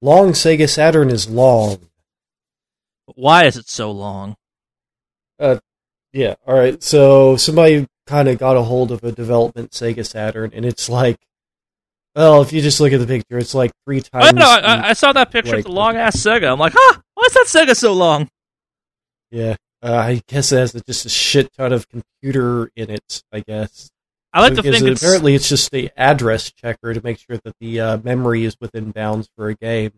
Long Sega Saturn is long. Why is it so long? Yeah, alright, so somebody kind of got a hold of a development Sega Saturn, and it's like, well, if you just look at the picture, it's like 3 times... I saw that picture of the long-ass Sega. I'm like, huh, why is that Sega so long? Yeah, I guess it has just a shit ton of computer in it, I guess. I like to think apparently it's just the address checker to make sure that the memory is within bounds for a game.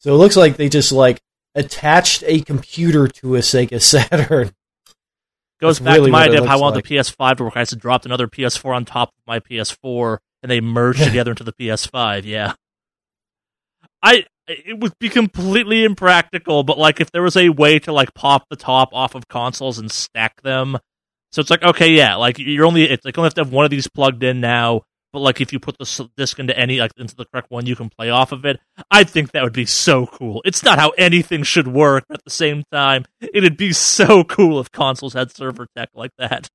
So it looks like they just, like, attached a computer to a Sega Saturn. Goes back to my idea of how I want the PS5 to work. I just dropped another PS4 on top of my PS4, and they merged together into the PS5, yeah. It would be completely impractical, but, like, if there was a way to, like, pop the top off of consoles and stack them... So it's like, okay, yeah, like, you only have to have one of these plugged in now, but, like, if you put the disc into into the correct one, you can play off of it. I think that would be so cool. It's not how anything should work, but at the same time, it'd be so cool if consoles had server tech like that.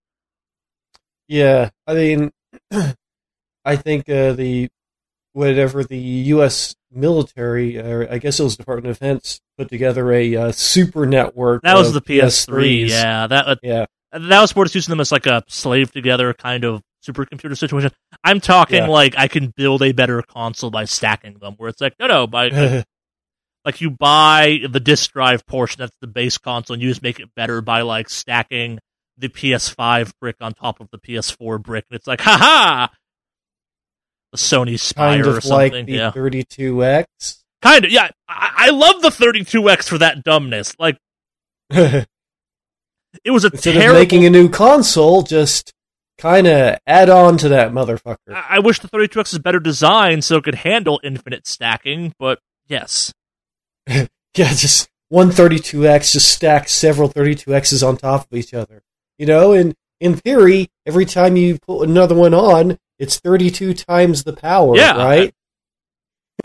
Yeah, I mean, I think whatever the U.S. military, or I guess it was Department of Defense, put together a super network. That was the PS3, yeah. That was more just using them as like a slave together kind of supercomputer situation. I'm talking like I can build a better console by stacking them, where it's like, no, by like you buy the disc drive portion, that's the base console, and you just make it better by like stacking the PS5 brick on top of the PS4 brick, and it's like, haha! The Sony Spire kind of or something. Like the 32X? Kind of, yeah. I love the 32X for that dumbness. Like... It was Instead of making a new console, just kind of add on to that motherfucker. I wish the 32X was better designed so it could handle infinite stacking, but yes. Yeah, just one 32X just stacks several 32Xs on top of each other. You know, and in theory, every time you put another one on, it's 32 times the power, right?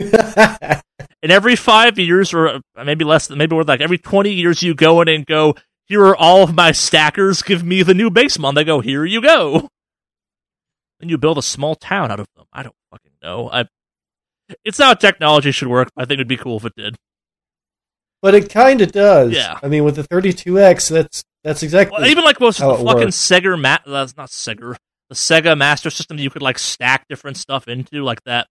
And every 5 years, or maybe less, maybe more like every 20 years, you go in and go... Here are all of my stackers, give me the new base mod. They go, here you go. And you build a small town out of them. I don't fucking know. It's not how technology should work, but I think it'd be cool if it did. But it kind of does. Yeah. I mean, with the 32X, that's exactly even like most of the fucking the Sega Master System you could like stack different stuff into like that.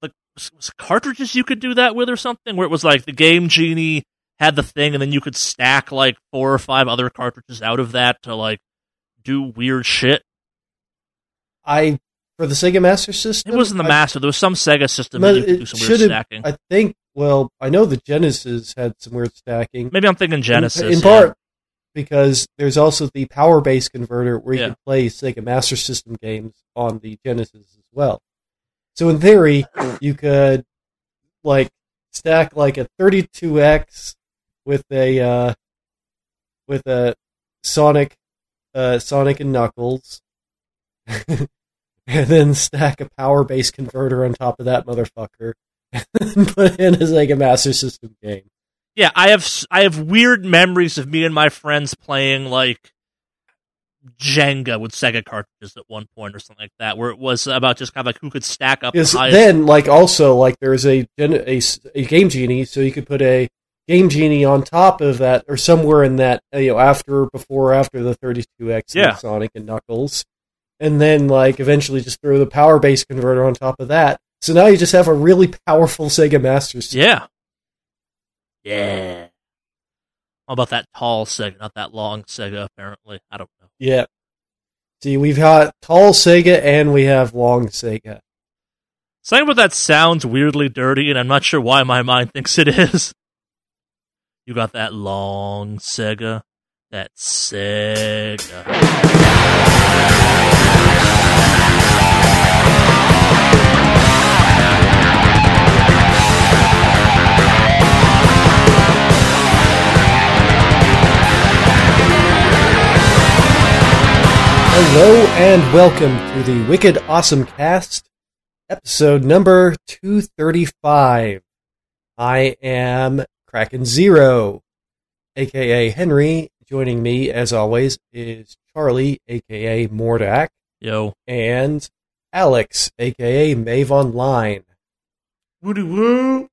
Like was cartridges you could do that with or something, where it was like the Game Genie had the thing, and then you could stack, like, 4 or 5 other cartridges out of that to, like, do weird shit. For the Sega Master System? It wasn't the Master. There was some Sega system that you could do some weird stacking. I think, well, I know the Genesis had some weird stacking. Maybe I'm thinking Genesis. In part, because there's also the power base converter where you can play Sega Master System games on the Genesis as well. So, in theory, you could, like, stack, like, a 32X with a Sonic and Knuckles, and then stack a power base converter on top of that motherfucker, and put in as like a Master System game. Yeah, I have weird memories of me and my friends playing like Jenga with Sega cartridges at one point or something like that, where it was about just kind of like who could stack up. Yes, then like also like there's a Game Genie, so you could put a Game Genie on top of that, or somewhere in that, you know, after the 32X and Sonic and Knuckles, and then like eventually just throw the power base converter on top of that. So now you just have a really powerful Sega Master System. Yeah. How about that tall Sega, not that long Sega? Apparently, I don't know. Yeah. See, we've got tall Sega and we have long Sega. Something about that sounds weirdly dirty, and I'm not sure why my mind thinks it is. You got that long Sega. That Sega. Hello and welcome to the Wicked Awesome Cast, episode number 235. I am Kraken Zero, a.k.a. Henry. Joining me, as always, is Charlie, a.k.a. Mordak. Yo. And Alex, a.k.a. Mave Online. Woody woo.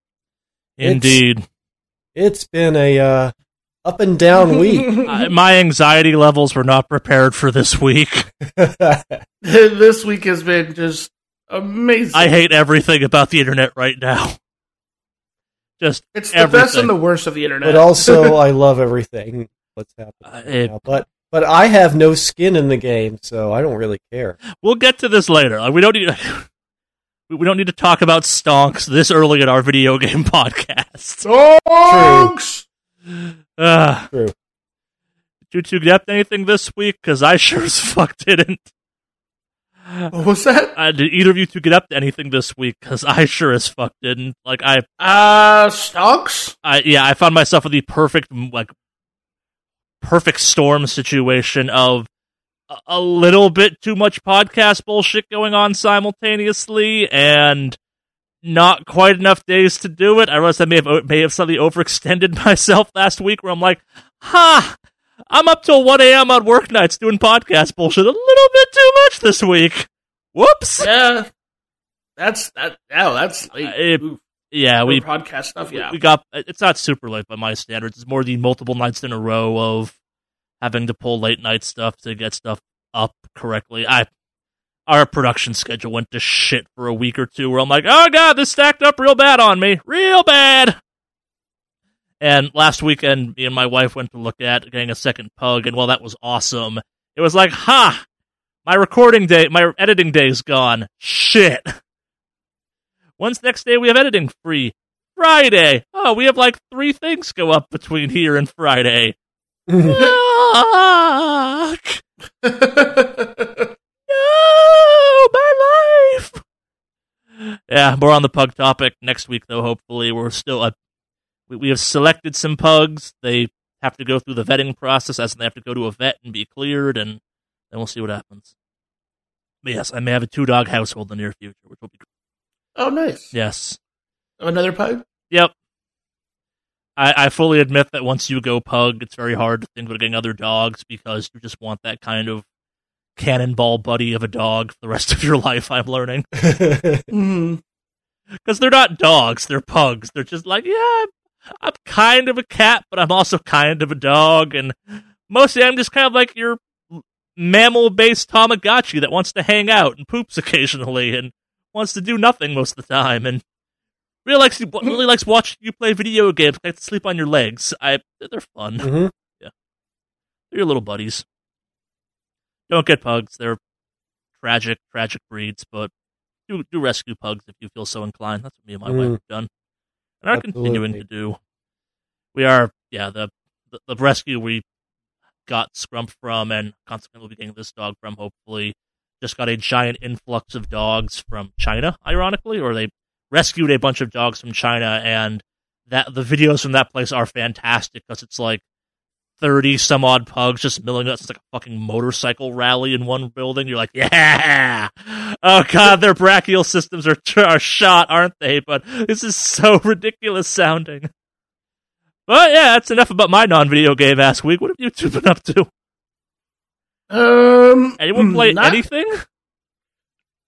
Indeed. It's been a up and down week. My anxiety levels were not prepared for this week. This week has been just amazing. I hate everything about the internet right now. It's the everything. Best and the worst of the internet. But also, I love everything that's happening now. But I have no skin in the game, so I don't really care. We'll get to this later. We don't need to talk about stonks this early in our video game podcast. Stonks! True. Did you get anything this week? Because I sure as fuck didn't. What was that? Did either of you two get up to anything this week? Because I sure as fuck didn't. Stonks? I found myself in the perfect storm situation of a little bit too much podcast bullshit going on simultaneously and not quite enough days to do it. I realized I may have slightly overextended myself last week, where I'm like, I'm up till 1 a.m. on work nights doing podcast bullshit a little bit too much this week. Whoops. Yeah. That's late. We podcast stuff. Yeah. We got, it's not super late by my standards. It's more the multiple nights in a row of having to pull late night stuff to get stuff up correctly. Our production schedule went to shit for a week or two where I'm like, oh God, this stacked up real bad on me. Real bad. And last weekend, me and my wife went to look at getting a second pug, and while that was awesome, it was like, my editing day is gone. Shit. When's next day we have editing free? Friday. Oh, we have like 3 things go up between here and Friday. Yuck. No, my life. Yeah, more on the pug topic next week, though, hopefully. We're still up. We have selected some pugs. They have to go through the vetting process, as they have to go to a vet and be cleared, and then we'll see what happens. But yes, I may have a 2-dog household in the near future, which will be great. Oh, nice. Yes. Another pug? Yep. I fully admit that once you go pug, it's very hard to think about getting other dogs, because you just want that kind of cannonball buddy of a dog for the rest of your life, I'm learning. Because they're not dogs, they're pugs. They're just like, yeah, I'm kind of a cat, but I'm also kind of a dog, and mostly I'm just kind of like your mammal-based Tamagotchi that wants to hang out and poops occasionally and wants to do nothing most of the time and really likes watching you play video games, like to sleep on your legs. They're fun. Mm-hmm. Yeah. They're your little buddies. Don't get pugs. They're tragic, tragic breeds, but do rescue pugs if you feel so inclined. That's what me and my wife have done. And are continuing to do. We are, the rescue we got Scrump from, and consequently we'll be getting this dog from, hopefully, just got a giant influx of dogs from China, ironically, or they rescued a bunch of dogs from China, and that the videos from that place are fantastic, because it's like 30-some-odd pugs just milling us. It's like a fucking motorcycle rally in one building. You're like, yeah! Oh, God, their brachial systems are shot, aren't they? But this is so ridiculous sounding. But, yeah, that's enough about my non-video game ass week. What have you two been up to? Anyone play anything?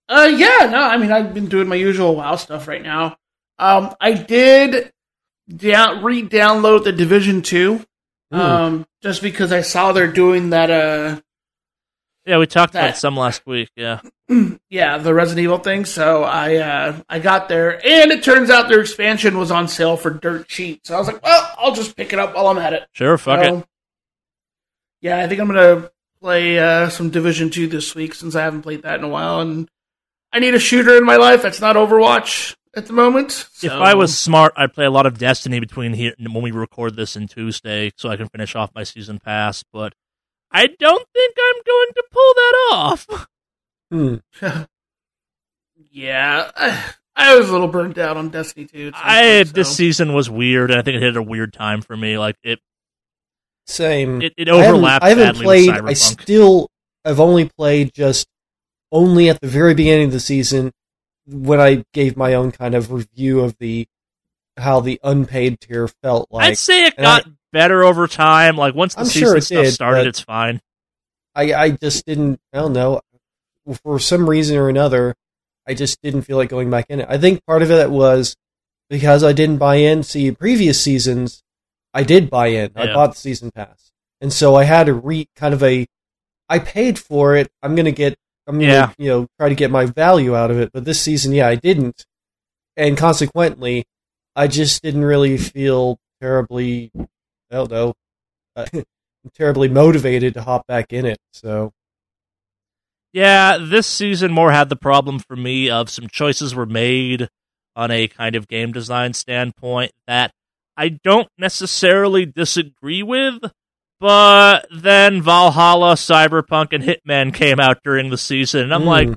I've been doing my usual WoW stuff right now. I did re-download the Division 2. Just because I saw they're doing that, we talked about some last week, yeah. Yeah, the Resident Evil thing, so I got there, and it turns out their expansion was on sale for dirt cheap, so I was like, well, I'll just pick it up while I'm at it. Sure, fuck it. Yeah, I think I'm gonna play, some Division 2 this week, since I haven't played that in a while, and I need a shooter in my life that's not Overwatch at the moment. So. If I was smart, I'd play a lot of Destiny between here and when we record this and Tuesday, so I can finish off my season pass, but I don't think I'm going to pull that off. Yeah, I was a little burnt out on Destiny 2. This season was weird, and I think it hit a weird time for me. Like it, same. It overlapped badly with Cyberpunk. I've only played only at the very beginning of the season, when I gave my own kind of review of how the unpaid tier felt like. I'd say it got better over time. Like, once the season started, it's fine. I just didn't, I don't know, for some reason or another, I just didn't feel like going back in it. I think part of it was because I didn't buy in. See, previous seasons, I did buy in. Yeah. I bought the season pass. And so I had a I paid for it. I'm going to try to get my value out of it. But this season, I didn't. And consequently, I just didn't really feel terribly motivated to hop back in it. So, yeah, this season more had the problem for me of some choices were made on a kind of game design standpoint that I don't necessarily disagree with, but then Valhalla, Cyberpunk, and Hitman came out during the season, and I'm like,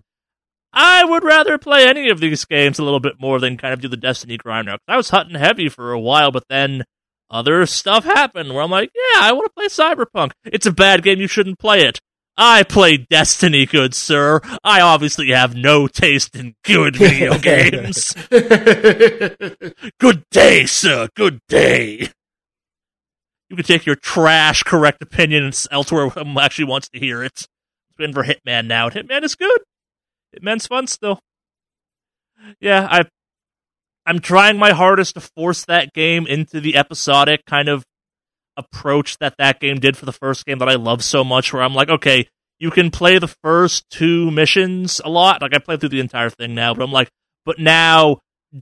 I would rather play any of these games a little bit more than kind of do the Destiny grind now. I was hot and heavy for a while, but then other stuff happened where I'm like, yeah, I want to play Cyberpunk. It's a bad game, you shouldn't play it. I play Destiny, good sir. I obviously have no taste in good video games. Good day, sir. Good day. You can take your trash correct opinions elsewhere who actually wants to hear it. It's been for Hitman now. Hitman is good. Hitman's fun still. Yeah, I'm trying my hardest to force that game into the episodic kind of approach that game did for the first game that I love so much, where I'm like, okay, you can play the first two missions a lot. Like, I played through the entire thing now, but I'm like, but now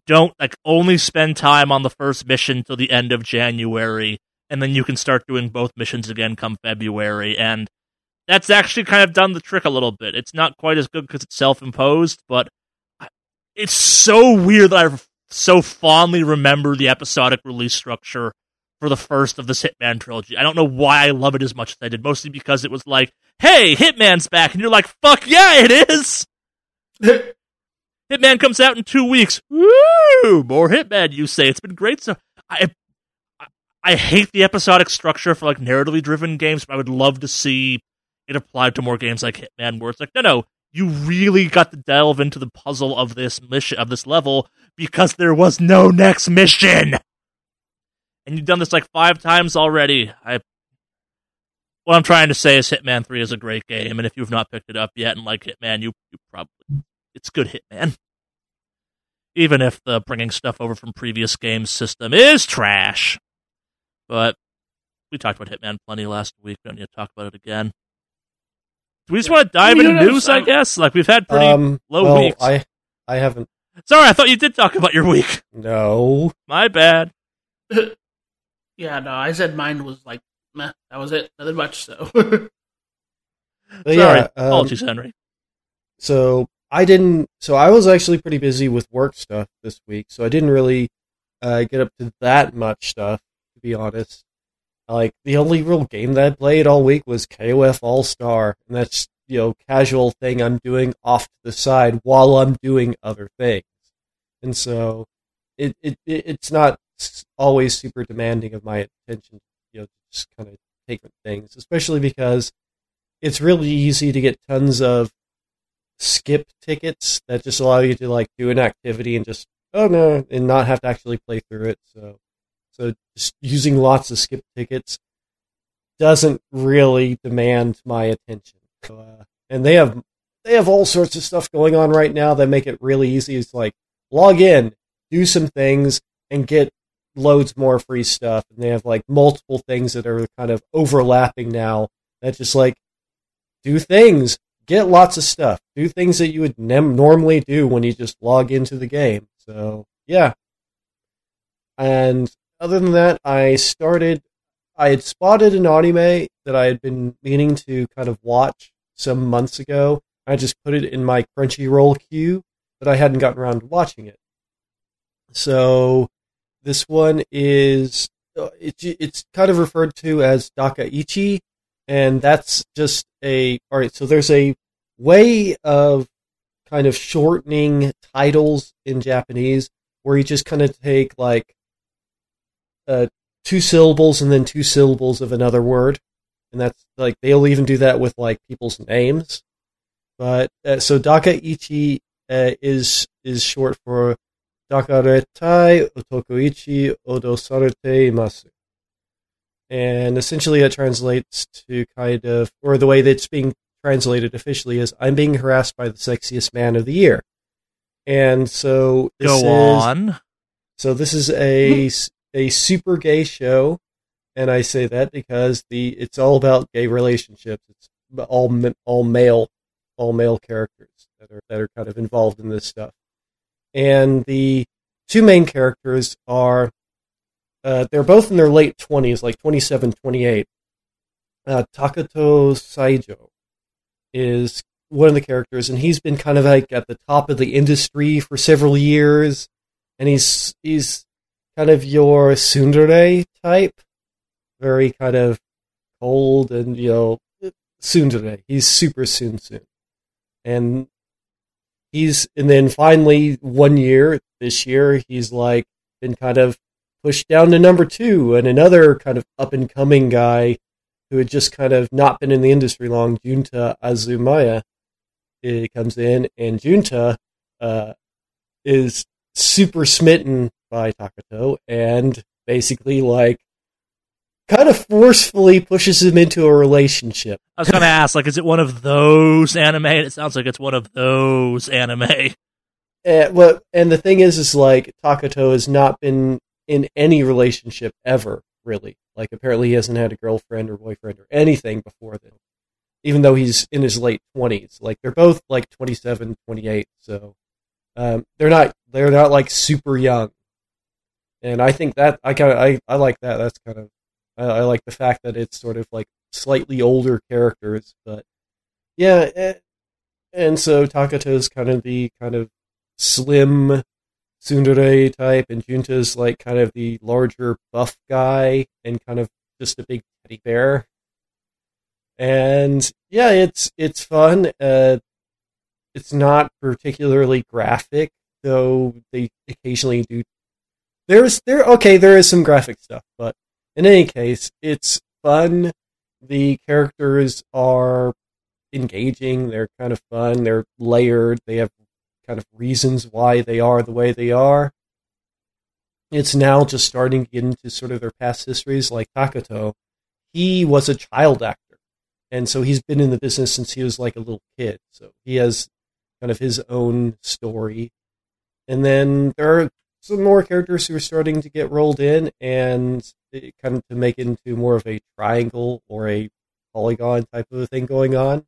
don't, like, only spend time on the first mission till the end of January, and then you can start doing both missions again come February, and that's actually kind of done the trick a little bit. It's not quite as good because it's self-imposed, but it's so weird that I so fondly remember the episodic release structure for the first of this Hitman trilogy. I don't know why I love it as much as I did, mostly because it was like, hey, Hitman's back, and you're like, fuck yeah, it is! Hitman comes out in 2 weeks. Woo! More Hitman, you say. It's been great. So I hate the episodic structure for, like, narratively driven games, but I would love to see it applied to more games like Hitman, where it's like, no, you really got to delve into the puzzle of this mission, of this level, because there was no next mission! And you've done this like 5 times already. What I'm trying to say is Hitman 3 is a great game, and if you've not picked it up yet and like Hitman, you probably... It's good Hitman. Even if the bringing stuff over from previous games system is trash. But we talked about Hitman plenty last week. We don't need to talk about it again. Do we just want to dive into news, I guess? Like, we've had pretty low weeks. I haven't... Sorry, I thought you did talk about your week. No. My bad. Yeah, no, I said mine was like, meh, that was it. Nothing much, so. Sorry, apologies, Henry. So I was actually pretty busy with work stuff this week, so I didn't really get up to that much stuff, to be honest. Like, the only real game that I played all week was KOF All-Star, and that's, casual thing I'm doing off to the side while I'm doing other things. And so, it's not always super demanding of my attention, just kind of taking things, especially because it's really easy to get tons of skip tickets that just allow you to, like, do an activity and just, oh no, and not have to actually play through it. So just using lots of skip tickets doesn't really demand my attention. So, and they have all sorts of stuff going on right now that make it really easy. It's like, log in, do some things, and get loads more free stuff. And they have, like, multiple things that are kind of overlapping now that just, like, do things, get lots of stuff, do things that you would normally do when you just log into the game. So, yeah. And other than that, I had spotted an anime that I had been meaning to kind of watch some months ago. I just put it in my Crunchyroll queue, but I hadn't gotten around to watching it. So this one is, it's kind of referred to as Dakaichi, and that's just so there's a way of kind of shortening titles in Japanese where you just kind of take, like, 2 syllables and then 2 syllables of another word, and that's, like, they'll even do that with, like, people's names. But, so Dakaichi is short for Dakaretai Otokuichi Odosarete Imasu. And essentially that translates to kind of, or the way that it's being translated officially is, I'm being harassed by the sexiest man of the year. And so this is... Go on. So this is a super gay show, and I say that because it's all about gay relationships. It's all male characters that are kind of involved in this stuff. And the two main characters are they're both in their late 20s, like 27, 28. Takato Saijo is one of the characters, and he's been kind of like at the top of the industry for several years, and he's kind of your tsundere type, very kind of cold and, you know, tsundere. He's super tsundere. And then finally this year, he's like been kind of pushed down to number two, and another kind of up and coming guy who had just kind of not been in the industry long, Junta Azumaya, it comes in, and Junta is super smitten by Takato and basically, like, kind of forcefully pushes him into a relationship. I was going to ask, like, is it one of those anime? It sounds like it's one of those anime. And the thing is like, Takato has not been in any relationship ever, really. Like, apparently he hasn't had a girlfriend or boyfriend or anything before then, even though he's in his late 20s. Like, they're both, like, 27, 28, so they're not like, super young. And I think that, I like that. That's kind of, I like the fact that it's sort of, like, slightly older characters, but, yeah. And so Takato's kind of the kind of slim tsundere type, and Junta's like kind of the larger buff guy and kind of just a big teddy bear. And yeah, it's fun. It's not particularly graphic, though they occasionally do. There is some graphic stuff, but in any case, it's fun. The characters are engaging. They're kind of fun. They're layered. They have kind of reasons why they are the way they are. It's now just starting to get into sort of their past histories. Like Takato, he was a child actor, and so he's been in the business since he was like a little kid, so he has kind of his own story. And then there are some more characters who are starting to get rolled in, and it kind of to make it into more of a triangle or a polygon type of a thing going on.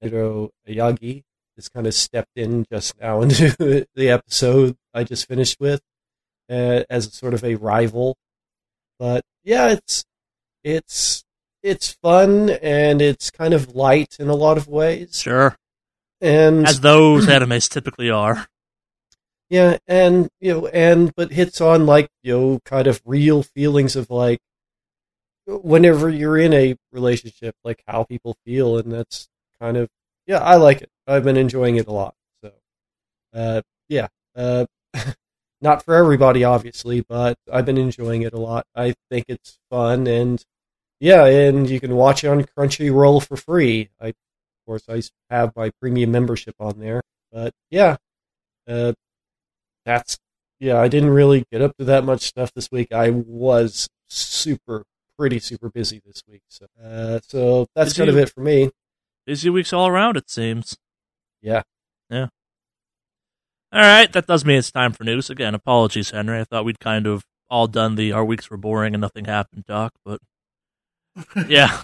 You know, Yagi has kind of stepped in just now into the episode I just finished with as sort of a rival. But yeah, it's fun, and it's kind of light in a lot of ways. Sure. And as those animes typically are. Yeah, and you know, but hits on, like, you know, kind of real feelings of, like, whenever you're in a relationship, like how people feel, and that's kind of, yeah, I like it. I've been enjoying it a lot. So, yeah. Not for everybody, obviously, but I've been enjoying it a lot. I think it's fun, and yeah, and you can watch it on Crunchyroll for free. Of course, I have my premium membership on there, but yeah. I didn't really get up to that much stuff this week. I was pretty super busy this week. So that's kind of it for me. Busy weeks all around, it seems. Yeah. All right, that does mean it's time for news. Again, apologies, Henry. I thought we'd kind of all done the our weeks were boring and nothing happened talk, but yeah.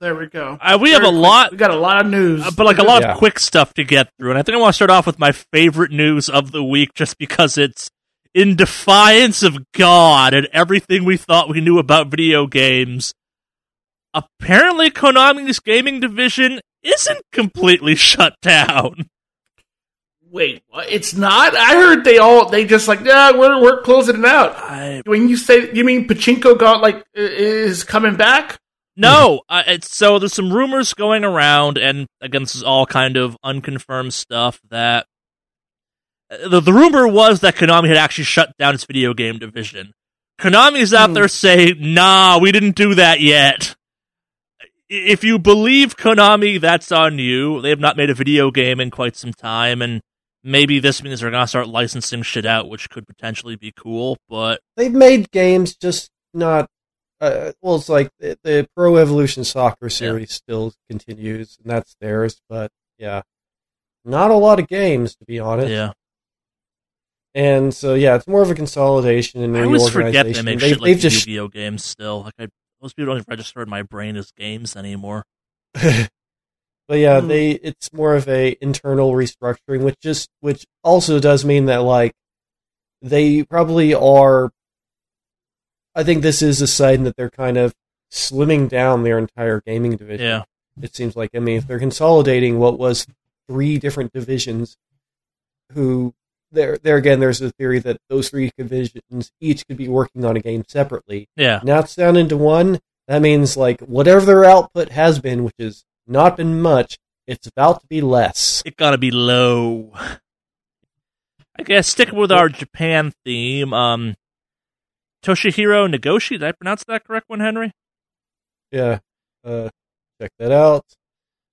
There we go. We got a lot of news. But like a lot of quick stuff to get through. And I think I want to start off with my favorite news of the week, just because it's in defiance of God and everything we thought we knew about video games. Apparently, Konami's gaming division isn't completely shut down. Wait, what? It's not? I heard they just like, yeah, we're closing it out. When you say, you mean Pachinko got, like, is coming back? No. So there's some rumors going around, and again, this is all kind of unconfirmed stuff, that the rumor was that Konami had actually shut down its video game division. Konami's out there saying, nah, we didn't do that yet. If you believe Konami, that's on you. They have not made a video game in quite some time, and maybe this means they're going to start licensing shit out, which could potentially be cool, but... They've made games, just not... well, it's like the Pro Evolution Soccer series still continues, and that's theirs, but yeah. Not a lot of games, to be honest. Yeah. And so, yeah, it's more of a consolidation and reorganization. I always forget they make shit like Yu-Gi-Oh! Games still. Like, most people don't register in my brain as games anymore. But yeah, it's more of a internal restructuring, which also does mean that, like, they probably are. I think this is a sign that they're kind of slimming down their entire gaming division. Yeah. It seems like, I mean, if they're consolidating what was 3 different divisions, who there again, there's a theory that those 3 divisions each could be working on a game separately. Yeah. Now it's down into one. That means, like, whatever their output has been, which is not been much, it's about to be less. It gotta be low. I guess sticking with our Japan theme, Toshihiro Nagoshi, did I pronounce that correct one, Henry? Yeah. Check that out.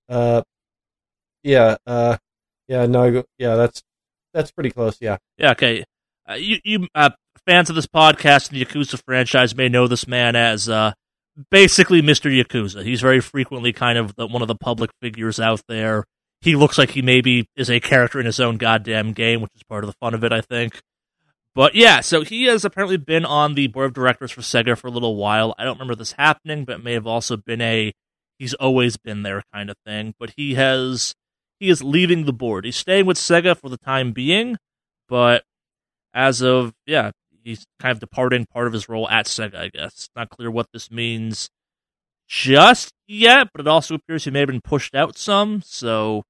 That's pretty close, yeah. Yeah, okay. You fans of this podcast and the Yakuza franchise may know this man as basically Mr. Yakuza. He's very frequently kind of one of the public figures out there. He looks like he maybe is a character in his own goddamn game, which is part of the fun of it, I think. But yeah, so he has apparently been on the board of directors for Sega for a little while. I don't remember this happening, but it may have also been he's always been there kind of thing. But he is leaving the board. He's staying with Sega for the time being, but as of, yeah, he's kind of departing part of his role at Sega, I guess. It's not clear what this means just yet, but it also appears he may have been pushed out some, so...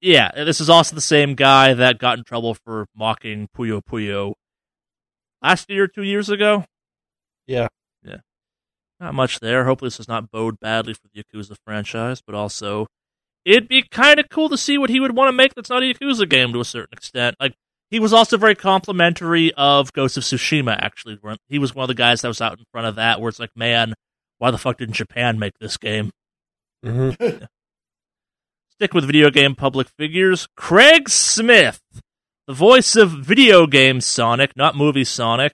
Yeah, this is also the same guy that got in trouble for mocking Puyo Puyo last year, 2 years ago. Yeah. Not much there. Hopefully this does not bode badly for the Yakuza franchise, but also it'd be kind of cool to see what he would want to make that's not a Yakuza game to a certain extent. Like, he was also very complimentary of Ghost of Tsushima, actually. He was one of the guys that was out in front of that, where it's like, man, why the fuck didn't Japan make this game? Mm-hmm. Yeah. Stick with video game public figures. Craig Smith, the voice of video game Sonic, not movie Sonic,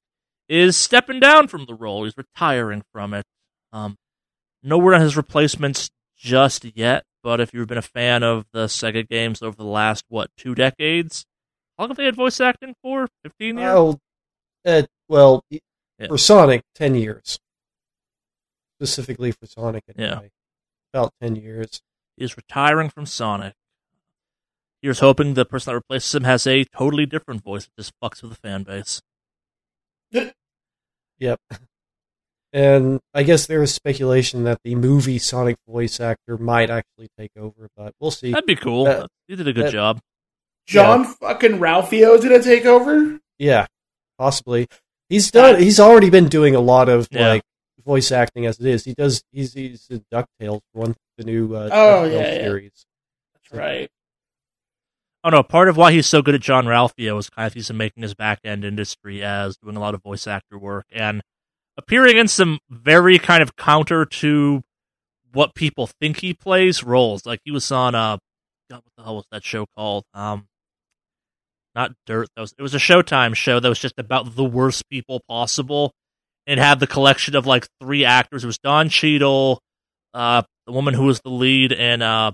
is stepping down from the role. He's retiring from it. No word on his replacements just yet, but if you've been a fan of the Sega games over the last, 2 decades? How long have they had voice acting for? 15 years? For Sonic, 10 years. Specifically for Sonic, anyway. Yeah. About 10 years. Is retiring from Sonic. Here's hoping the person that replaces him has a totally different voice that just fucks with the fan base. Yep. And I guess there is speculation that the movie Sonic voice actor might actually take over, but we'll see. That'd be cool. He did a good job. John fucking Ralphio is going to take over? Yeah, possibly. He's already been doing a lot of, voice acting as it is. He's in DuckTales, the new DuckTales series. That's right. Oh no, part of why he's so good at John Ralphio is kind of he's making his back end industry as doing a lot of voice actor work and appearing in some very kind of counter to what people think he plays roles. Like he was on God, what the hell was that show called? Not Dirt. It was a Showtime show that was just about the worst people possible. It had the collection of, 3 actors. It was Don Cheadle, the woman who was the lead in The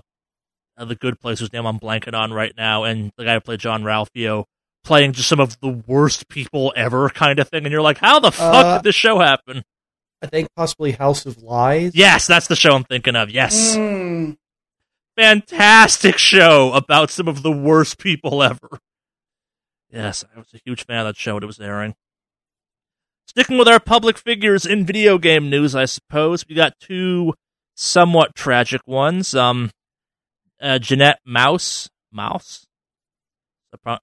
Good Place, whose name I'm blanking on right now, and the guy who played John Ralphio, playing just some of the worst people ever kind of thing. And you're like, how the fuck did this show happen? I think possibly House of Lies? Yes, that's the show I'm thinking of, yes. Mm. Fantastic show about some of the worst people ever. Yes, I was a huge fan of that show when it was airing. Sticking with our public figures in video game news, I suppose, we got 2 somewhat tragic ones. Jeanette Mouse? I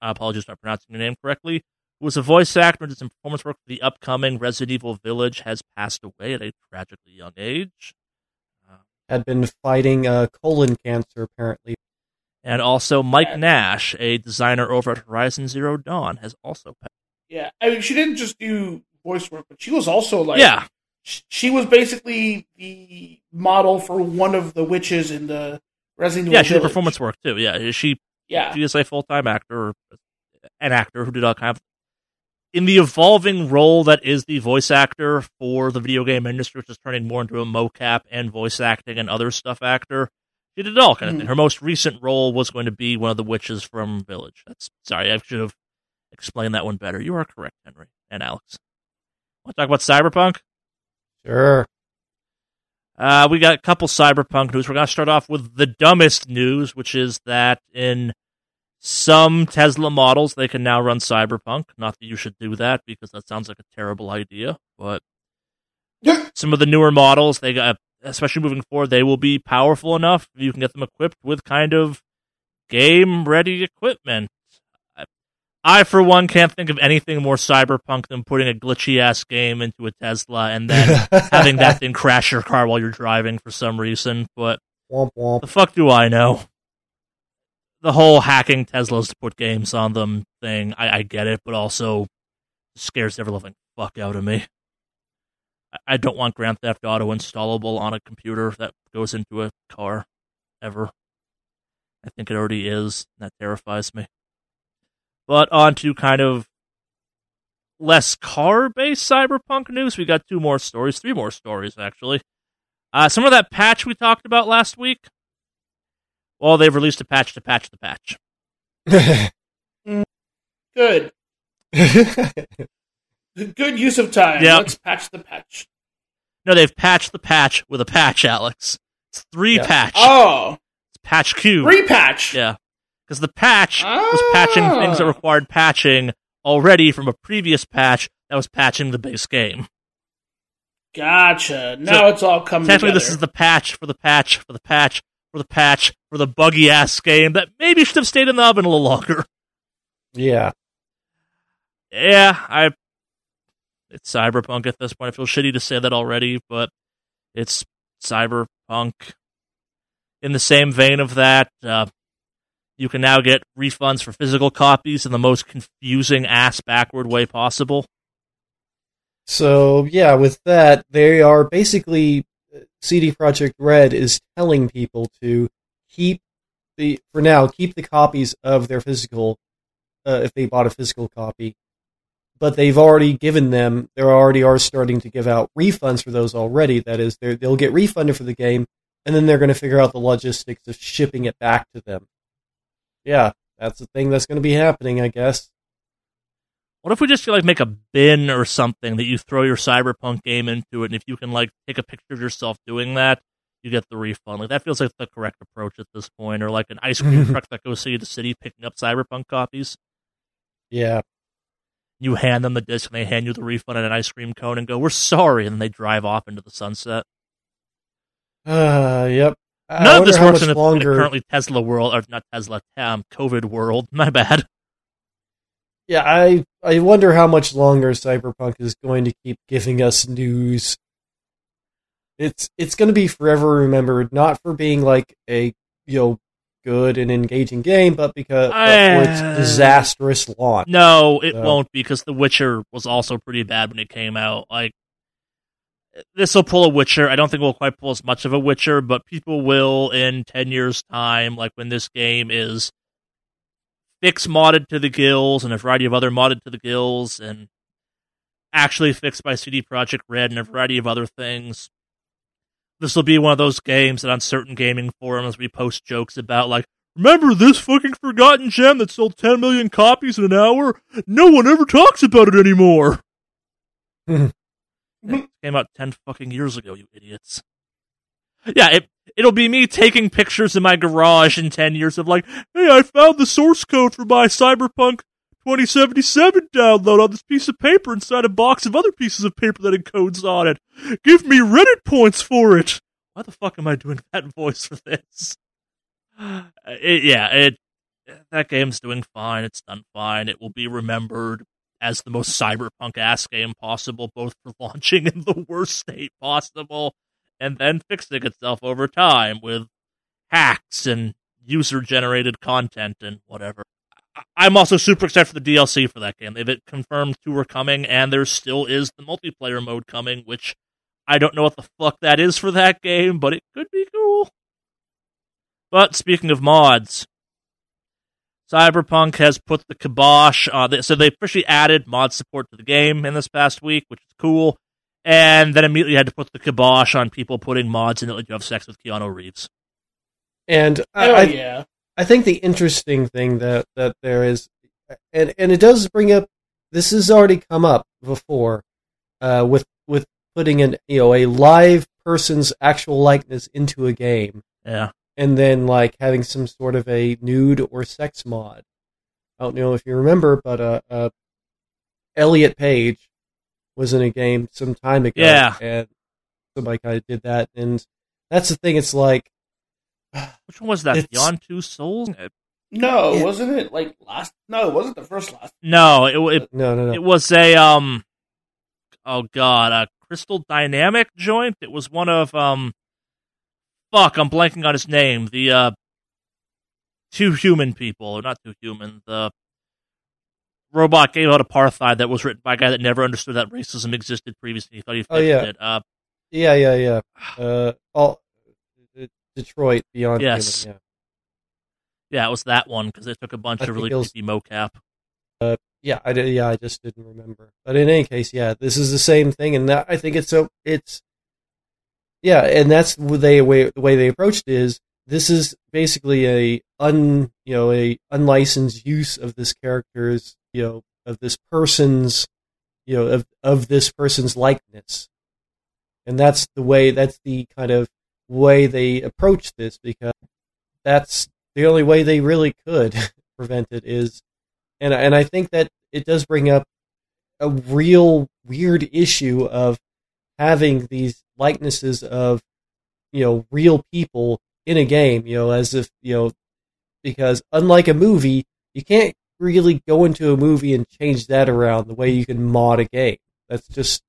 apologize if I'm pronouncing your name correctly, who was a voice actor and did some performance work for the upcoming Resident Evil Village, has passed away at a tragically young age. Had been fighting colon cancer, apparently. And also Mike Nash, a designer over at Horizon Zero Dawn, has also passed. Yeah, I mean, she didn't just do voice work, but she was also she was basically the model for one of the witches in the Resident Evil. Yeah, she did performance work too. Yeah, she is a full-time actor, an actor who did all kind of in the evolving role that is the voice actor for the video game industry, which is turning more into a mocap and voice acting and other stuff actor. She did it all kind of thing. Her most recent role was going to be one of the witches from Village. Sorry, I should have explain that one better. You are correct, Henry and Alex. Want to talk about Cyberpunk? Sure. We got a couple Cyberpunk news. We're going to start off with the dumbest news, which is that in some Tesla models, they can now run Cyberpunk. Not that you should do that, because that sounds like a terrible idea, but some of the newer models, they got, especially moving forward, they will be powerful enough if you can get them equipped with kind of game-ready equipment. I, for one, can't think of anything more cyberpunk than putting a glitchy-ass game into a Tesla and then having that thing crash your car while you're driving for some reason, but womp womp. The fuck do I know? The whole hacking Teslas to put games on them thing, I get it, but also scares the ever-loving fuck out of me. I don't want Grand Theft Auto installable on a computer that goes into a car, ever. I think it already is. That terrifies me. But on to kind of less car-based cyberpunk news. We got three more stories, actually. Some of that patch we talked about last week. Well, they've released a patch to patch the patch. Good. Good use of time. Yep. Let's patch the patch. No, they've patched the patch with a patch, Alex. It's three patch. Oh. It's patch Q. Repatch. Yeah. Because the patch was patching things that required patching already from a previous patch that was patching the base game. Gotcha. Now so it's all coming together. Technically, this is the patch for the patch for the patch for the patch for the buggy-ass game that maybe should have stayed in the oven a little longer. Yeah. Yeah, It's cyberpunk at this point. I feel shitty to say that already, but it's cyberpunk. In the same vein of that, you can now get refunds for physical copies in the most confusing ass-backward way possible. So, yeah, with that, they are basically... CD Projekt Red is telling people to keep the copies of their physical, if they bought a physical copy. But they've already given them, they already are starting to give out refunds for those already. That is, they'll get refunded for the game, and then they're going to figure out the logistics of shipping it back to them. Yeah, that's the thing that's going to be happening, I guess. What if we just make a bin or something that you throw your Cyberpunk game into it, and if you can take a picture of yourself doing that, you get the refund. That feels like the correct approach at this point, or an ice cream truck that goes city to city picking up Cyberpunk copies. Yeah. You hand them the disc, and they hand you the refund and an ice cream cone and go, "We're sorry," and they drive off into the sunset. Yep. None of this works in the currently Tesla world, or not Tesla, COVID world. My bad. Yeah, I wonder how much longer Cyberpunk is going to keep giving us news. It's going to be forever remembered, not for being a good and engaging game, but because of its disastrous launch. No, it won't, because The Witcher was also pretty bad when it came out. This will pull a Witcher. I don't think we'll quite pull as much of a Witcher, but people will in 10 years' time, when this game is fixed modded to the gills and a variety of other modded to the gills and actually fixed by CD Projekt Red and a variety of other things. This will be one of those games that on certain gaming forums we post jokes about, remember this fucking forgotten gem that sold 10 million copies in an hour? No one ever talks about it anymore! It came out 10 fucking years ago, you idiots. Yeah, it'll be me taking pictures in my garage in 10 years of hey, I found the source code for my Cyberpunk 2077 download on this piece of paper inside a box of other pieces of paper that encodes on it. Give me Reddit points for it. Why the fuck am I doing that voice for this? That game's doing fine. It's done fine. It will be remembered as the most cyberpunk-ass game possible, both for launching in the worst state possible and then fixing itself over time with hacks and user-generated content and whatever. I'm also super excited for the DLC for that game. They've confirmed two are coming, and there still is the multiplayer mode coming, which I don't know what the fuck that is for that game, but it could be cool. But speaking of mods, Cyberpunk has put the kibosh on this. So they officially added mod support to the game in this past week, which is cool, and then immediately had to put the kibosh on people putting mods in that let you have sex with Keanu Reeves. And I think the interesting thing that there is, and it does bring up, this has already come up before, with putting in, a live person's actual likeness into a game. Yeah. And then, having some sort of a nude or sex mod. I don't know if you remember, but Elliot Page was in a game some time ago. Yeah. And somebody kind of did that. And that's the thing, it's like... Which one was that? Beyond Two Souls? No, wasn't it, last... No, it wasn't the first last. No, no. It was a, a Crystal Dynamic joint. It was one of, Fuck, I'm blanking on his name. The two human people, or not two human, the robot game about apartheid that was written by a guy that never understood that racism existed previously. He thought he fixed it. Yeah. Detroit Beyond Human. Yeah, it was that one, because they took a bunch of really creepy mocap. I just didn't remember. But in any case, this is the same thing, and I think it's so... Yeah, and that's the way they approached it. Is this is basically a unlicensed use of this character's of this person's of this person's likeness, and that's the way they approach this, because that's the only way they really could prevent it is, and I think that it does bring up a real weird issue of having these likenesses of, real people in a game, as if, because unlike a movie, you can't really go into a movie and change that around the way you can mod a game. That's just...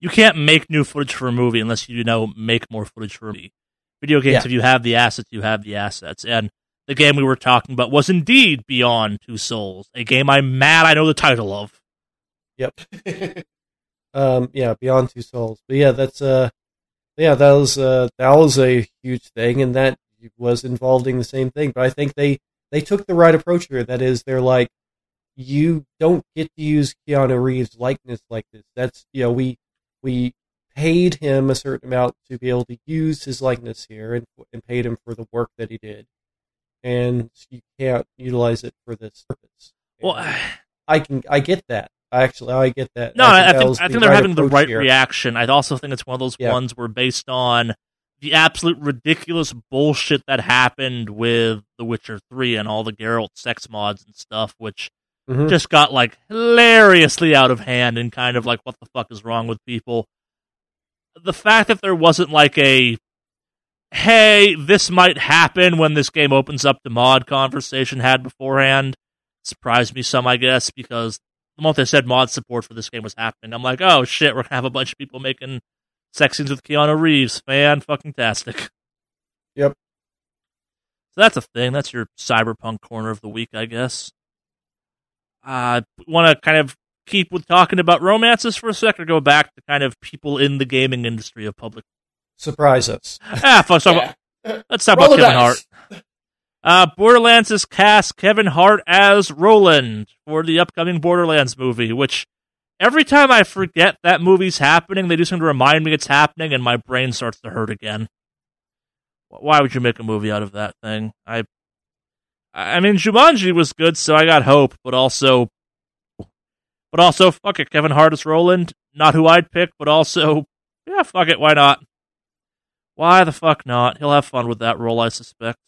you can't make new footage for a movie unless you, make more footage for a movie. Video games, if you have the assets, you have the assets. And the game we were talking about was indeed Beyond Two Souls, a game I'm mad I know the title of. Yep. Beyond Two Souls. But that's that was a huge thing, and that was involving the same thing. But I think they took the right approach here. That is, they're like, you don't get to use Keanu Reeves' likeness like this. That's we paid him a certain amount to be able to use his likeness here, and paid him for the work that he did, and you can't utilize it for this purpose. Well, I get that. Actually, I get that. No, I think they're having the right reaction. I also think it's one of those ones where, based on the absolute ridiculous bullshit that happened with The Witcher 3 and all the Geralt sex mods and stuff, which just got hilariously out of hand and kind of what the fuck is wrong with people. The fact that there wasn't hey, this might happen when this game opens up to mod conversation had beforehand surprised me some, I guess, because the month they said mod support for this game was happening, I'm like, oh shit, we're gonna have a bunch of people making sex scenes with Keanu Reeves. Fan-fucking-tastic. Yep. So that's a thing. That's your Cyberpunk corner of the week, I guess. Want to kind of keep with talking about romances for a second, or go back to kind of people in the gaming industry of public? Surprise us. Let's talk about Kevin Hart. Borderlands has cast Kevin Hart as Roland for the upcoming Borderlands movie, which every time I forget that movie's happening, they do something to remind me it's happening, and my brain starts to hurt again. Why would you make a movie out of that thing? I mean, Jumanji was good, so I got hope, but also, fuck it, Kevin Hart as Roland, not who I'd pick, but also, yeah, fuck it, why not? Why the fuck not? He'll have fun with that role, I suspect.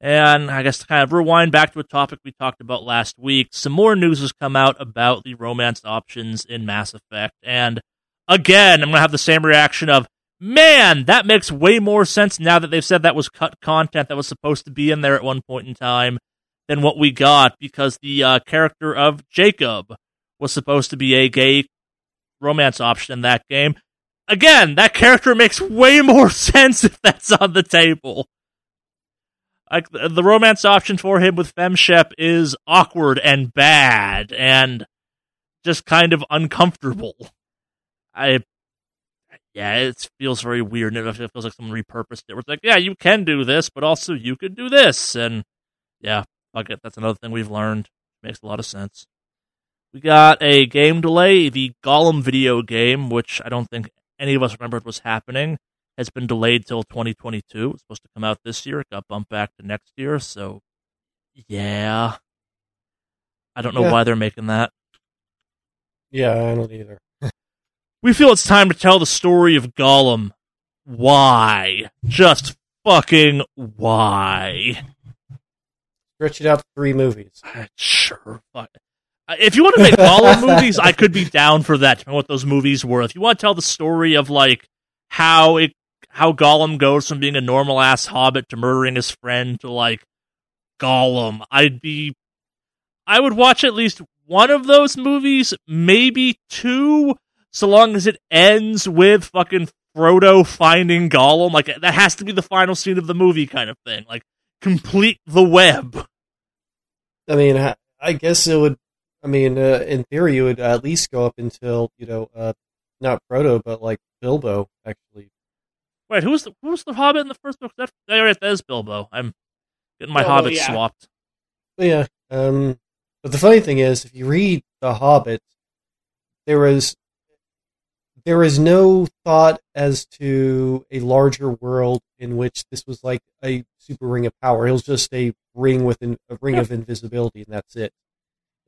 And I guess to kind of rewind back to a topic we talked about last week, some more news has come out about the romance options in Mass Effect. And again, I'm going to have the same reaction of, man, that makes way more sense now that they've said that was cut content that was supposed to be in there at one point in time than what we got, because the character of Jacob was supposed to be a gay romance option in that game. Again, that character makes way more sense if that's on the table. Like, the romance option for him with FemShep is awkward and bad and just kind of uncomfortable. It feels very weird. It feels like someone repurposed it. It's like, yeah, you can do this, but also you could do this. And yeah, fuck it. That's another thing we've learned. Makes a lot of sense. We got a game delay. The Gollum video game, which I don't think any of us remembered was happening, has been delayed till 2022. It was supposed to come out this year. It got bumped back to next year. So, yeah. I don't know why they're making that. Yeah, I don't either. We feel it's time to tell the story of Gollum. Why? Just fucking why? Stretch it out to 3 movies. Sure. If you want to make Gollum movies, I could be down for that, depending on what those movies were. If you want to tell the story of, like, how Gollum goes from being a normal-ass hobbit to murdering his friend to, like, Gollum, I would watch at least one of those movies, maybe 2, so long as it ends with fucking Frodo finding Gollum. Like, that has to be the final scene of the movie kind of thing. Like, complete the web. I mean, I guess it would, in theory, it would at least go up until, not Frodo, but, like, Bilbo, actually. Wait, who was the Hobbit in the first book? That is Bilbo. I'm getting my Hobbit swapped. But yeah, but the funny thing is, if you read The Hobbit, there is no thought as to a larger world in which this was like a super ring of power. It was just a ring of invisibility, and that's it.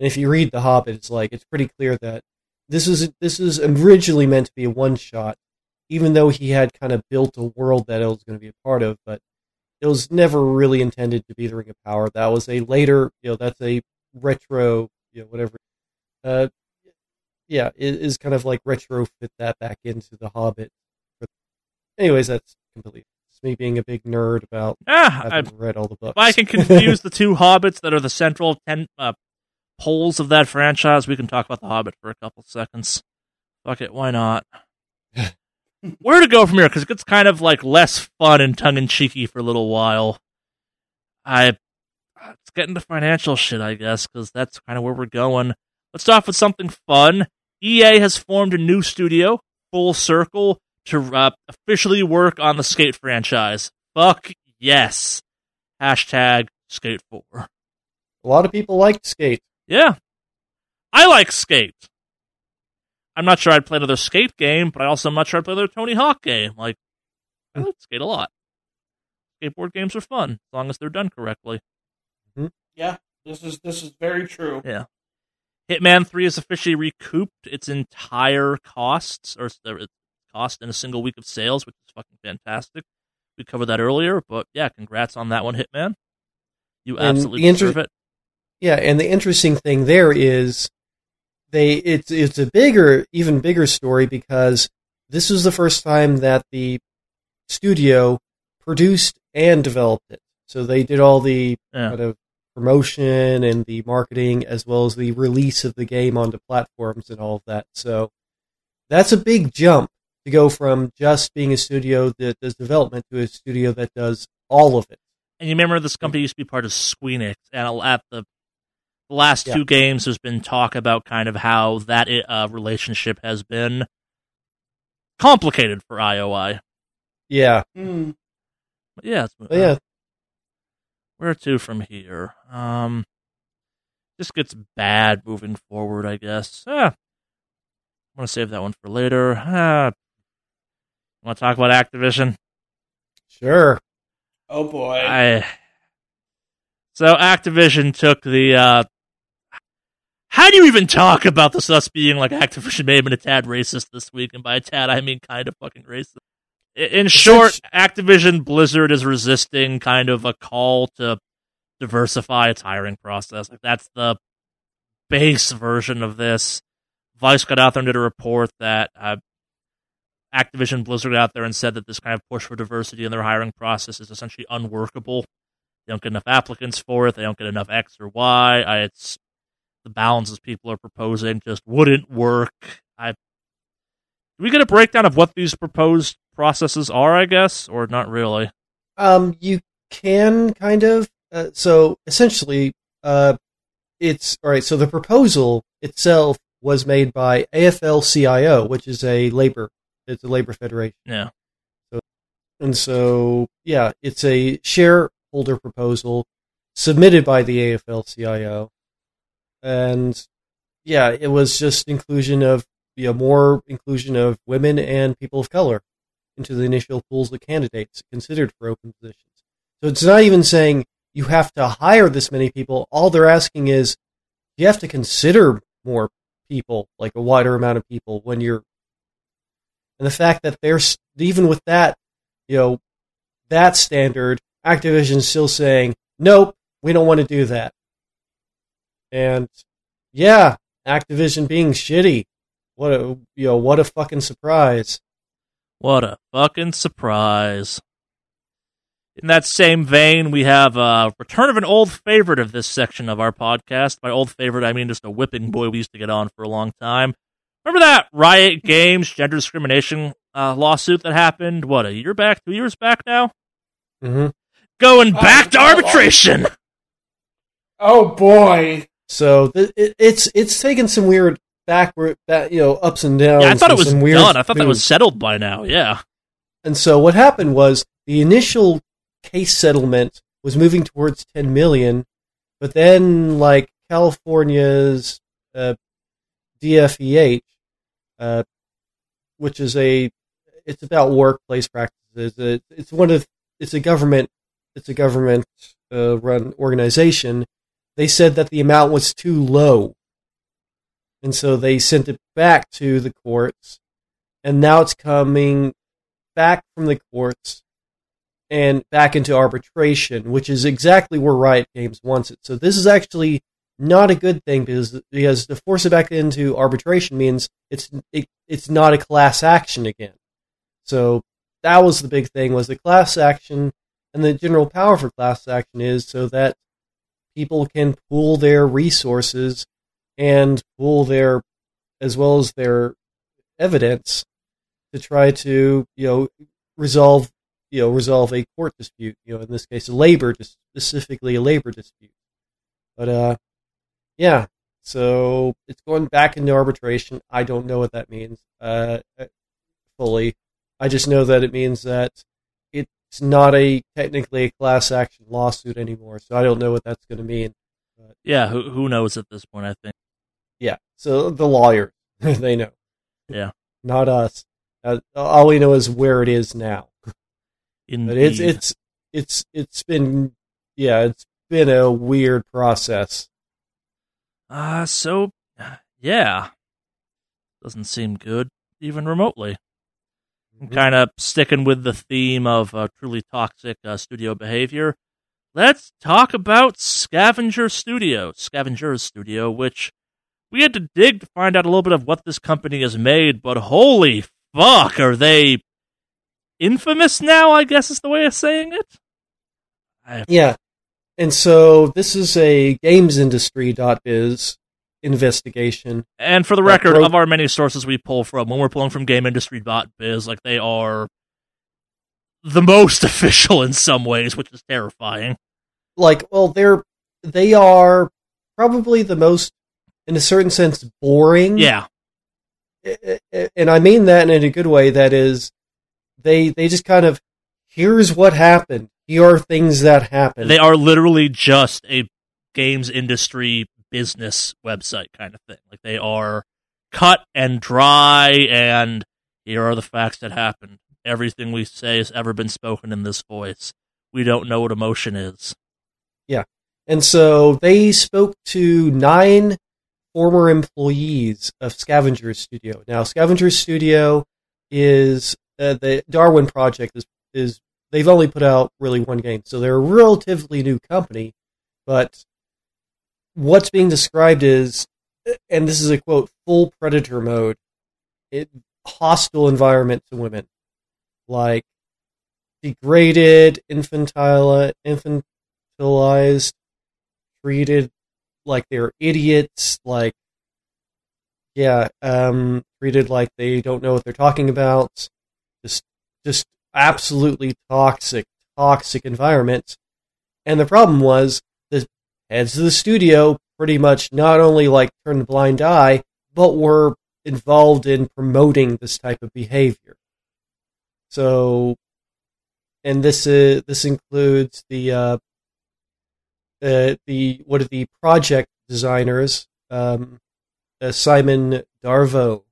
And if you read The Hobbit, it's pretty clear that this is originally meant to be a one shot, even though he had kind of built a world that it was going to be a part of, but it was never really intended to be the Ring of Power. That was a later, that's a retro, whatever. It is kind of like retrofit that back into The Hobbit. Anyways, that's completely me being a big nerd about having read all the books. If I can confuse the 2 Hobbits that are the central 10 poles of that franchise, we can talk about The Hobbit for a couple seconds. Fuck it, why not? Where to go from here? Because it gets kind of like less fun and tongue-in-cheeky for a little while. Let's get into financial shit, I guess, because that's kind of where we're going. Let's start off with something fun. EA has formed a new studio, Full Circle, to officially work on the Skate franchise. Fuck yes. #Skate4. A lot of people liked Skate. Yeah. I like Skate. I'm not sure I'd play another Skate game, but I also am not sure I'd play another Tony Hawk game. Like, I like Skate a lot. Skateboard games are fun, as long as they're done correctly. Mm-hmm. Yeah, this is very true. Yeah. Hitman 3 has officially recouped its entire cost in a single week of sales, which is fucking fantastic. We covered that earlier, but yeah, congrats on that one, Hitman. You absolutely deserve it. Yeah, and the interesting thing there is it's a bigger, even bigger story because this was the first time that the studio produced and developed it. So they did all the kind of promotion and the marketing as well as the release of the game onto platforms and all of that. So that's a big jump to go from just being a studio that does development to a studio that does all of it. And you remember this company used to be part of Squeenix, and at the last 2 games, there's been talk about kind of how that relationship has been complicated for IOI. Yeah. Mm. But yeah. Where to from here? This gets bad moving forward, I guess. I'm going to save that one for later. Want to talk about Activision? Sure. Oh, boy. So Activision took the... How do you even talk about this? Us being like Activision may have been a tad racist this week, and by a tad I mean kind of fucking racist. In short, Activision Blizzard is resisting kind of a call to diversify its hiring process. Like, that's the base version of this. Vice got out there and did a report that Activision Blizzard got out there and said that this kind of push for diversity in their hiring process is essentially unworkable. They don't get enough applicants for it. They don't get enough X or Y. It's the balances people are proposing just wouldn't work. Do we get a breakdown of what these proposed processes are, I guess, or not really? You can kind of. So essentially, it's all right. So the proposal itself was made by AFL-CIO, which is a labor federation. Yeah. So it's a shareholder proposal submitted by the AFL-CIO, and it was just inclusion of. More inclusion of women and people of color into the initial pools of candidates considered for open positions. So it's not even saying you have to hire this many people. All they're asking is, you have to consider more people, like a wider amount of people when you're, and the fact that there's, even with that, you know, that standard, Activision's still saying, nope, we don't want to do that. And yeah, Activision being shitty. What a fucking surprise. What a fucking surprise. In that same vein, we have a return of an old favorite of this section of our podcast. By old favorite, I mean just a whipping boy we used to get on for a long time. Remember that Riot Games gender discrimination lawsuit that happened, what, a year back, 2 years back now? Mm-hmm. Going back to arbitration! Oh, boy. So it's taken some weird backward, ups and downs. Yeah, I thought it was done. I thought that was settled by now, yeah. And so what happened was the initial case settlement was moving towards $10 million, but then, like, California's DFEH, which is it's about workplace practices. It's a government run organization. They said that the amount was too low. And so they sent it back to the courts, and now it's coming back from the courts and back into arbitration, which is exactly where Riot Games wants it. So this is actually not a good thing, because to force it back into arbitration means it's not a class action again. So that was the big thing, was the class action, and the general power for class action is so that people can pool their resources and pool their, as well as their evidence, to try to, resolve a court dispute, in this case, specifically a labor dispute. But, yeah, so it's going back into arbitration. I don't know what that means fully. I just know that it means that it's not technically a class action lawsuit anymore, so I don't know what that's going to mean. But, yeah, who knows at this point, I think. Yeah, so the lawyer, they know. Yeah. Not us. All we know is where it is now. Indeed. But it's been a weird process. So, yeah. Doesn't seem good, even remotely. Mm-hmm. Kind of sticking with the theme of truly toxic studio behavior. Let's talk about Scavenger's Studio, which we had to dig to find out a little bit of what this company has made, but holy fuck, are they infamous now, I guess is the way of saying it? Yeah. And so this is a gamesindustry.biz investigation. And for the record, of our many sources we pull from, when we're pulling from gameindustry.biz, like, they are the most official in some ways, which is terrifying. Like, well, they are probably the most, in a certain sense, boring. Yeah. And I mean that in a good way, that is, they just kind of, here's what happened. Here are things that happen. They are literally just a games industry business website kind of thing. Like, they are cut and dry, and here are the facts that happened. Everything we say has ever been spoken in this voice. We don't know what emotion is. Yeah. And so they spoke to 9 former employees of Scavenger's Studio. Now, Scavenger's Studio is the Darwin Project is they've only put out really one game, so they're a relatively new company, but what's being described is, and this is a quote, full predator mode, hostile environment to women, like degraded, infantilized, treated like they're idiots, like, yeah, treated like they don't know what they're talking about, just absolutely toxic environment. And the problem was the heads of the studio pretty much not only like turned a blind eye, but were involved in promoting this type of behavior. So, and this includes the project designers, Simon Darvo,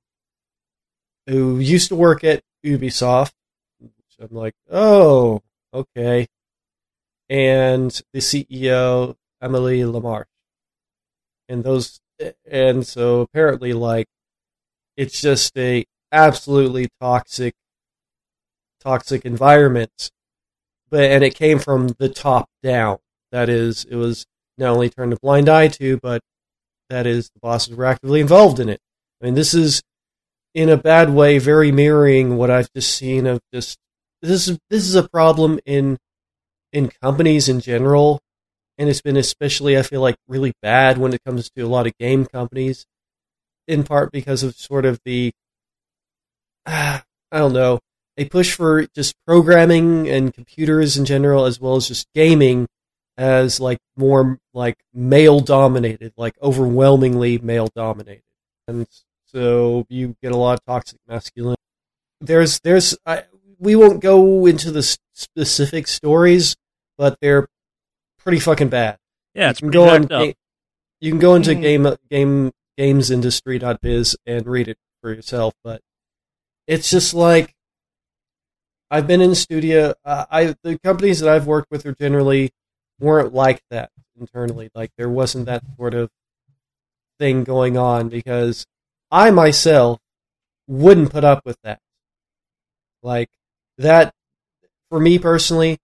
who used to work at Ubisoft. I'm like, oh, okay. And the CEO, Emily Lamarche. and those, and so apparently, like, it's just a absolutely toxic environment. But and it came from the top down. That is, it was not only turned a blind eye to, but that is, the bosses were actively involved in it. I mean, this is, in a bad way, very mirroring what I've just seen of just, this is a problem in companies in general, and it's been especially, I feel like, really bad when it comes to a lot of game companies, in part because of sort of the, I don't know, a push for just programming and computers in general, as well as just gaming as, like, more, like, male-dominated, like, overwhelmingly male-dominated. And so you get a lot of toxic masculinity. We won't go into the specific stories, but they're pretty fucking bad. Yeah, it's pretty fucked up. You can go into gamesindustry.biz and read it for yourself, but it's just like, I've been in the studio, the companies that I've worked with are generally weren't like that internally. Like, there wasn't that sort of thing going on, because I myself wouldn't put up with that. Like, that, for me personally,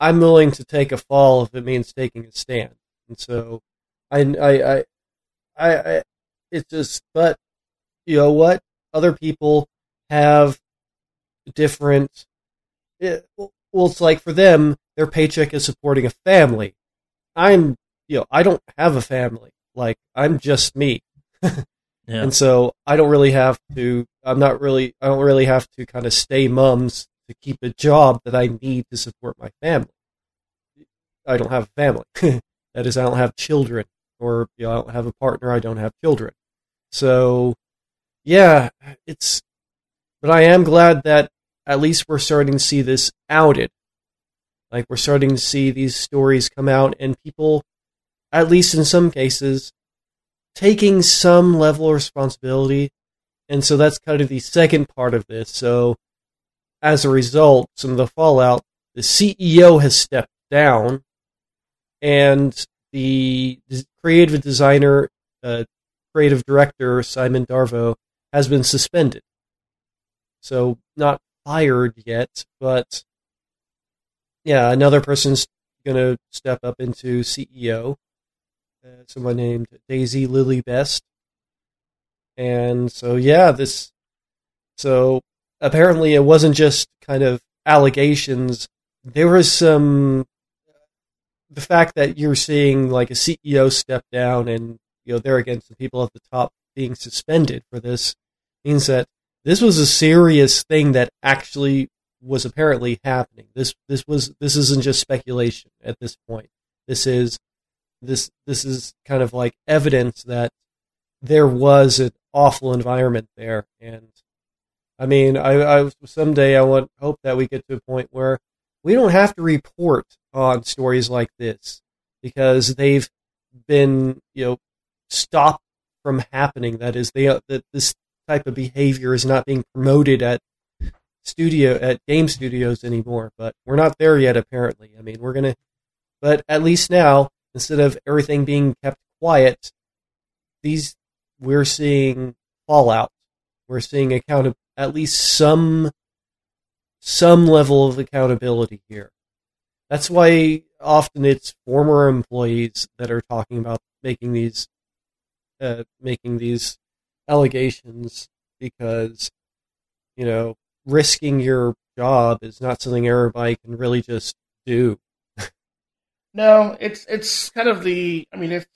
I'm willing to take a fall if it means taking a stand. And so, I it's just, but, you know what? Other people have different, well, it's like, for them, their paycheck is supporting a family. I don't have a family. Like, I'm just me. Yeah. And so I don't really have to kind of stay mums to keep a job that I need to support my family. I don't have a family. That is, I don't have children, or, you know, I don't have a partner. I don't have children. So, yeah, but I am glad that at least we're starting to see this outed. Like, we're starting to see these stories come out, and people, at least in some cases, taking some level of responsibility. And so that's kind of the second part of this. So, as a result, some of the fallout, the CEO has stepped down, and the creative director, Simon Darvo, has been suspended. So, not fired yet, but yeah, another person's going to step up into CEO, someone named Daisy Lily Best. And so, yeah, so apparently it wasn't just kind of allegations. There was the fact that you're seeing, like, a CEO step down, and, you know, there again, some people at the top being suspended for this, means that this was a serious thing that actually was apparently happening. This isn't just speculation at this point. This is kind of like evidence that there was an awful environment there. And I mean, I someday hope that we get to a point where we don't have to report on stories like this, because they've been, you know, stopped from happening. That is, that this type of behavior is not being promoted at game studios anymore, but we're not there yet, apparently. I mean, but at least now, instead of everything being kept quiet, we're seeing fallout. We're seeing at least some level of accountability here. That's why often it's former employees that are talking about making these allegations, because, you know, risking your job is not something everybody can really just do. No, it's kind of the, I mean, if,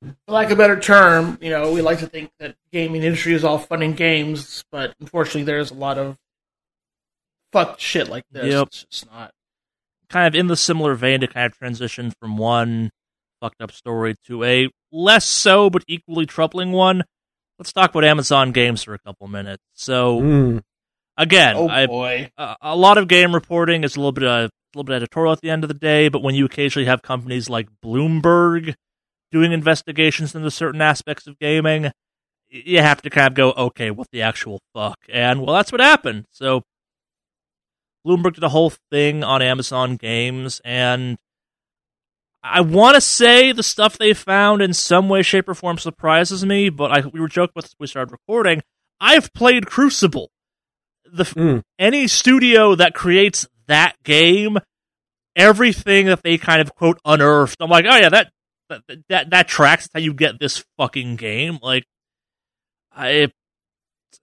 for lack of a better term, you know, we like to think that gaming industry is all fun and games, but unfortunately there's a lot of fucked shit like this. Yep. It's just not. Kind of in the similar vein to kind of transition from one fucked up story to a less so but equally troubling one, let's talk about Amazon Games for a couple minutes. So... Again, a lot of game reporting is a little bit editorial at the end of the day, but when you occasionally have companies like Bloomberg doing investigations into certain aspects of gaming, you have to kind of go, okay, what the actual fuck? And, well, that's what happened. So, Bloomberg did a whole thing on Amazon Games, and I want to say the stuff they found in some way, shape, or form surprises me, but we were joking about this when we started recording. I've played Crucible. Any studio that creates that game, everything that they kind of, quote, unearthed, I'm like, oh yeah, that tracks. That's how you get this fucking game. Like,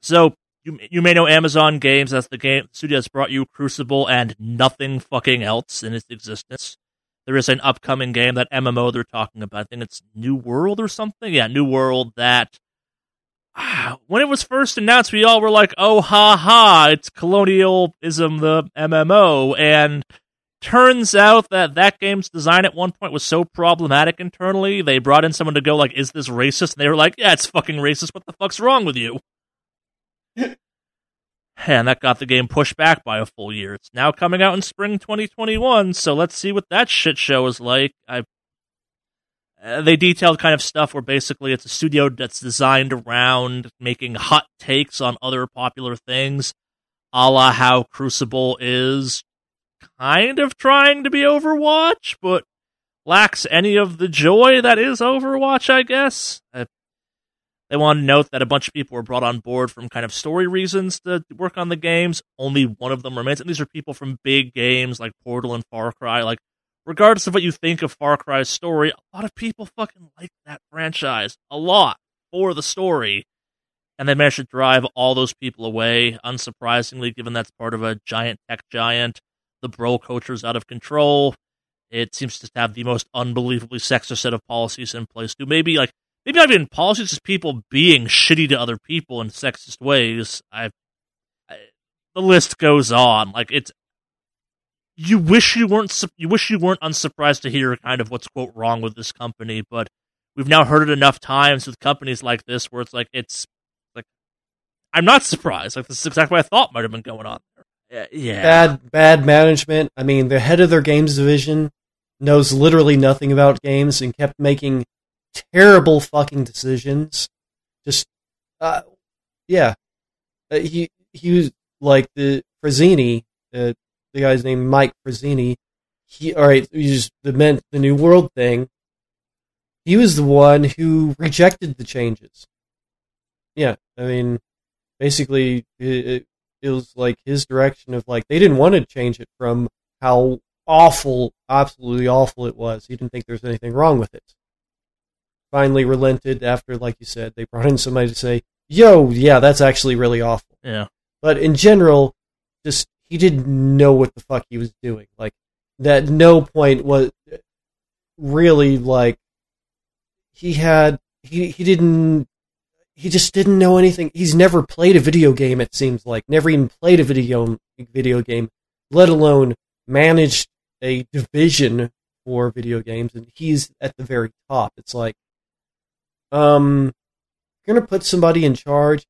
so you may know Amazon Games. That's the game studio that's brought you Crucible and nothing fucking else in its existence. There is an upcoming game, that MMO they're talking about. I think it's New World or something. Yeah, New World. That when it was first announced, we all were like, "Oh, ha ha! It's colonialism, the MMO." And turns out that game's design at one point was so problematic internally, they brought in someone to go like, "Is this racist?" And they were like, "Yeah, it's fucking racist. What the fuck's wrong with you?" And that got the game pushed back by a full year. It's now coming out in spring 2021, so let's see what that shit show is like. They detailed kind of stuff where basically it's a studio that's designed around making hot takes on other popular things, a la how Crucible is kind of trying to be Overwatch, but lacks any of the joy that is Overwatch, I guess. They want to note that a bunch of people were brought on board from kind of story reasons to work on the games. Only one of them remains, and these are people from big games like Portal and Far Cry. Like, regardless of what you think of Far Cry's story, a lot of people fucking like that franchise a lot for the story, and they managed to drive all those people away, unsurprisingly, given that's part of a giant tech giant. The bro culture is out of control. It seems to have the most unbelievably sexist set of policies in place, too. Maybe not even policies, just people being shitty to other people in sexist ways. The list goes on. Like, it's you wish you weren't unsurprised to hear kind of what's, quote, wrong with this company, but we've now heard it enough times with companies like this where it's like I'm not surprised. Like, this is exactly what I thought might have been going on there. Yeah. Bad management. I mean, the head of their games division knows literally nothing about games and kept making terrible fucking decisions. Just, yeah. He was like the Frazzini, the guy's named Mike Frazzini. The New World thing. He was the one who rejected the changes. Yeah, I mean, basically, it was like his direction of like, they didn't want to change it from how awful, absolutely awful it was. He didn't think there was anything wrong with it. Finally relented after, like you said, they brought in somebody to say, yo, yeah, that's actually really awful. Yeah. But in general, just, he didn't know what the fuck he was doing. Like, that no point was really, like, he just didn't know anything. He's never played a video game, it seems like. Never even played a video game, let alone managed a division for video games, and he's at the very top. It's like, you're going to put somebody in charge,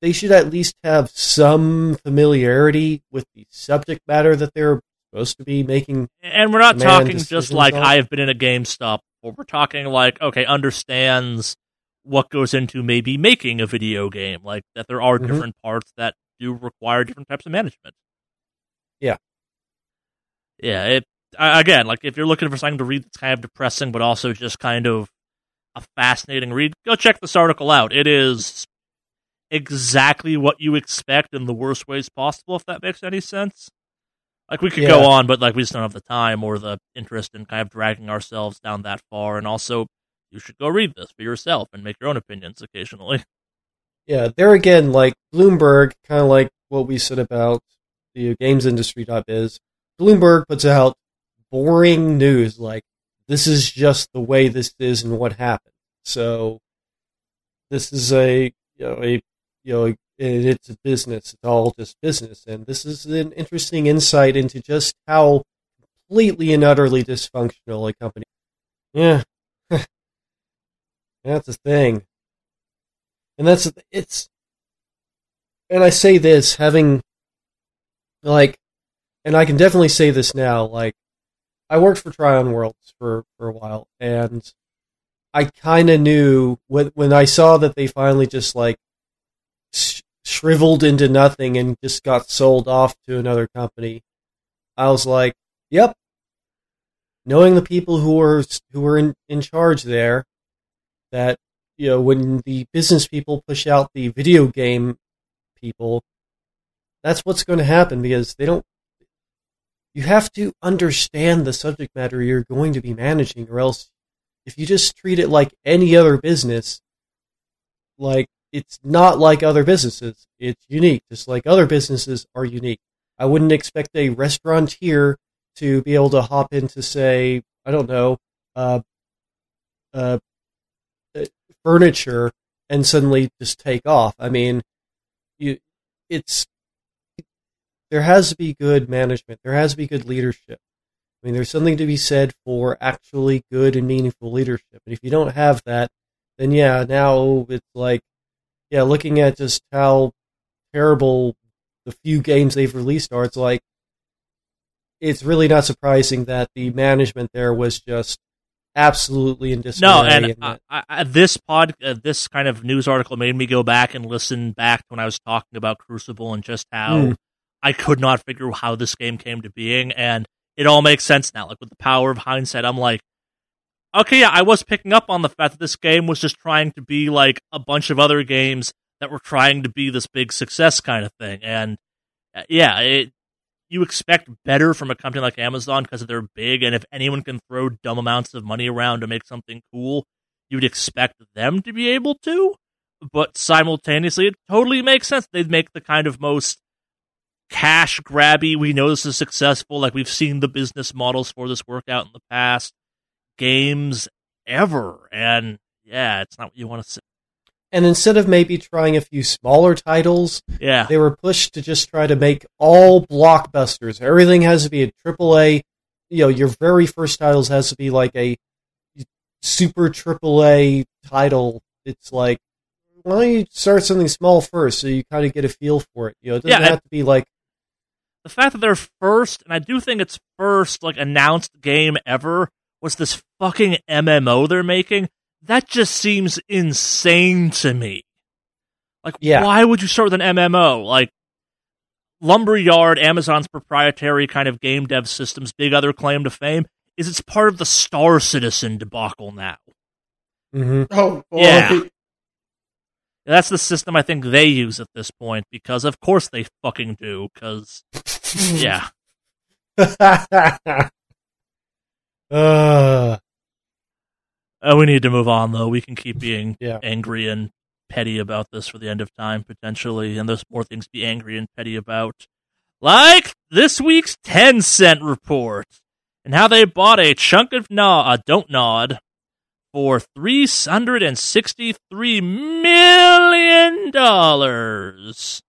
they should at least have some familiarity with the subject matter that they're supposed to be making. And we're not talking just like, I have been in a GameStop, but we're talking like, okay, understands what goes into maybe making a video game, like that there are different parts that do require different types of management. Yeah. Yeah, again, like, if you're looking for something to read that's kind of depressing, but also just kind of a fascinating read, go check this article out. It is exactly what you expect in the worst ways possible, if that makes any sense. Like, we could go on, but, like, we just don't have the time or the interest in kind of dragging ourselves down that far. And also, you should go read this for yourself and make your own opinions occasionally. Yeah, there again, like, Bloomberg, kind of like what we said about the gamesindustry.biz, Bloomberg puts out boring news, like, this is just the way this is and what happened. So this is it's a business. It's all just business. And this is an interesting insight into just how completely and utterly dysfunctional a company. Yeah. That's a thing. And I say this having like, and I can definitely say this now, like, I worked for Tryon Worlds for a while, and I kind of knew when I saw that they finally just, like, shriveled into nothing and just got sold off to another company, I was like, yep, knowing the people who were in charge there, that, you know, when the business people push out the video game people, that's what's going to happen, because they don't. You have to understand the subject matter you're going to be managing, or else if you just treat it like any other business, like, it's not like other businesses. It's unique, just like other businesses are unique. I wouldn't expect a restaurateur to be able to hop into, say, I don't know, furniture, and suddenly just take off. I mean, there has to be good management. There has to be good leadership. I mean, there's something to be said for actually good and meaningful leadership. And if you don't have that, then yeah, now it's like, yeah, looking at just how terrible the few games they've released are, it's like, it's really not surprising that the management there was just absolutely in disarray. No, and this kind of news article made me go back and listen back to when I was talking about Crucible and just how I could not figure out how this game came to being, and it all makes sense now. Like, with the power of hindsight, I'm like, okay, yeah, I was picking up on the fact that this game was just trying to be like a bunch of other games that were trying to be this big success kind of thing. And yeah, you expect better from a company like Amazon because they're big, and if anyone can throw dumb amounts of money around to make something cool, you'd expect them to be able to. But simultaneously, it totally makes sense. They'd make the kind of most cash grabby, we know this is successful, like we've seen the business models for this work out in the past, games ever. And yeah, it's not what you want to see. And instead of maybe trying a few smaller titles, yeah, they were pushed to just try to make all blockbusters. Everything has to be a AAA. You know, your very first titles has to be like a super AAA title. It's like, why don't you start something small first so you kind of get a feel for it? You know, it doesn't have to be like... The fact that their first, and I do think it's first, like, announced game ever was this fucking MMO they're making. That just seems insane to me. Like, why would you start with an MMO? Like, Lumberyard, Amazon's proprietary kind of game dev system's big other claim to fame is it's part of the Star Citizen debacle now. Mm-hmm. Oh, boy. Yeah. That's the system I think they use at this point, because of course they fucking do, because, yeah. We need to move on, though. We can keep being angry and petty about this for the end of time, potentially, and there's more things to be angry and petty about. Like this week's 10-cent report, and how they bought a chunk of Don't Nod for $363 million. It's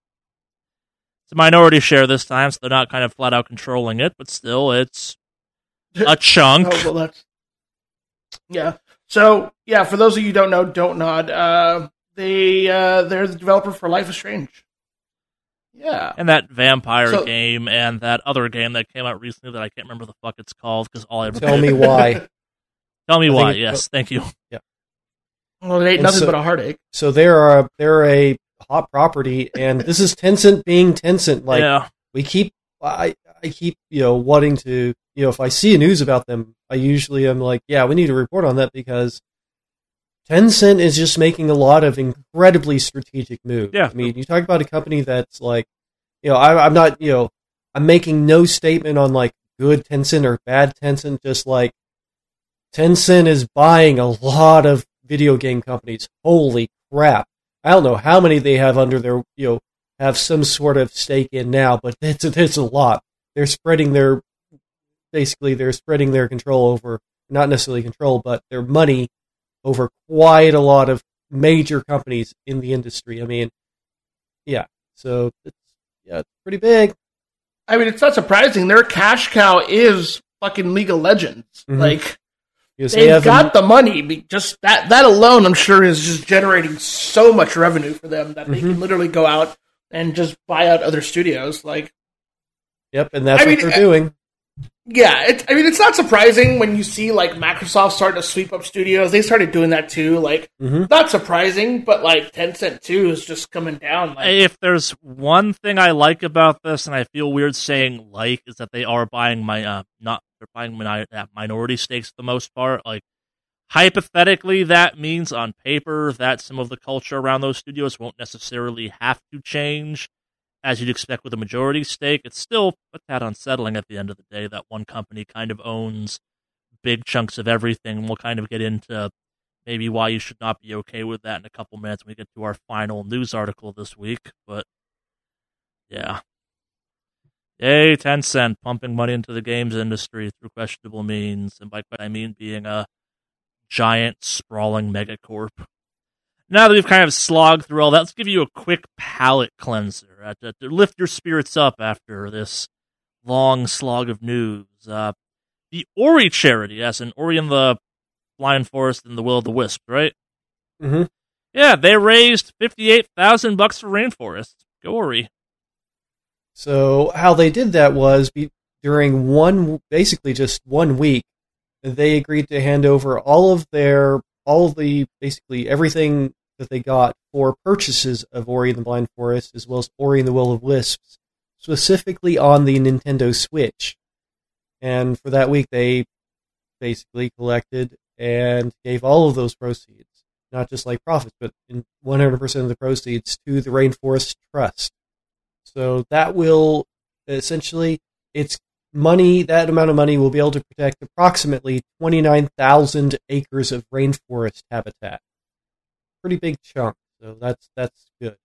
a minority share this time, so they're not kind of flat-out controlling it, but still, it's a chunk. Oh, well, that's... Yeah. So, yeah, for those of you who don't know, Don't Nod, they're the developer for Life is Strange. Yeah. And that vampire game and that other game that came out recently that I can't remember the fuck it's called, because all I ever... Tell Me Why. Tell Me Why, yes. Thank you. Yeah. Well, it ain't nothing but a heartache. So they're a hot property, and this is Tencent being Tencent. Like, we keep... I keep, wanting to... You know, if I see news about them, I usually am like, yeah, we need to report on that, because Tencent is just making a lot of incredibly strategic moves. Yeah. I mean, you talk about a company that's like, I'm not, I'm making no statement on like good Tencent or bad Tencent, just like Tencent is buying a lot of video game companies. Holy crap. I don't know how many they have under their, have some sort of stake in now, but it's a lot. They're spreading their... Basically, they're spreading their control over, not necessarily control, but their money over quite a lot of major companies in the industry. I mean, so it's pretty big. I mean, it's not surprising. Their cash cow is fucking League of Legends. Mm-hmm. Like, they've got the money. Just that alone, I'm sure, is just generating so much revenue for them that they can literally go out and just buy out other studios. Like, yep, and that's they're doing. Yeah, it's not surprising when you see, like, Microsoft starting to sweep up studios. They started doing that, too. Like, not surprising, but, like, Tencent, too, is just coming down. Like, if there's one thing I like about this, and I feel weird saying, like, is that they are buying my, not They're buying at minority stakes for the most part. Like, hypothetically, that means on paper that some of the culture around those studios won't necessarily have to change, as you'd expect with a majority stake. It's still a tad unsettling at the end of the day that one company kind of owns big chunks of everything. We'll kind of get into maybe why you should not be okay with that in a couple minutes when we get to our final news article this week. But, yeah. Yay, Tencent, pumping money into the games industry through questionable means. And by I mean being a giant, sprawling megacorp. Now that we've kind of slogged through all that, let's give you a quick palate cleanser to lift your spirits up after this long slog of news. The Ori charity, as in Ori in the Blind Forest and the Will of the Wisps, right? Mm-hmm. Yeah, they raised $58,000 for Rainforest. Go Ori. So how they did that was during basically just one week, they agreed to hand over basically everything that they got for purchases of Ori and the Blind Forest, as well as Ori and the Will of Wisps, specifically on the Nintendo Switch. And for that week, they basically collected and gave all of those proceeds, not just like profits, but in 100% of the proceeds to the Rainforest Trust. So that will essentially, it's money, that amount of money will be able to protect approximately 29,000 acres of rainforest habitat. Pretty big chunk, so that's good.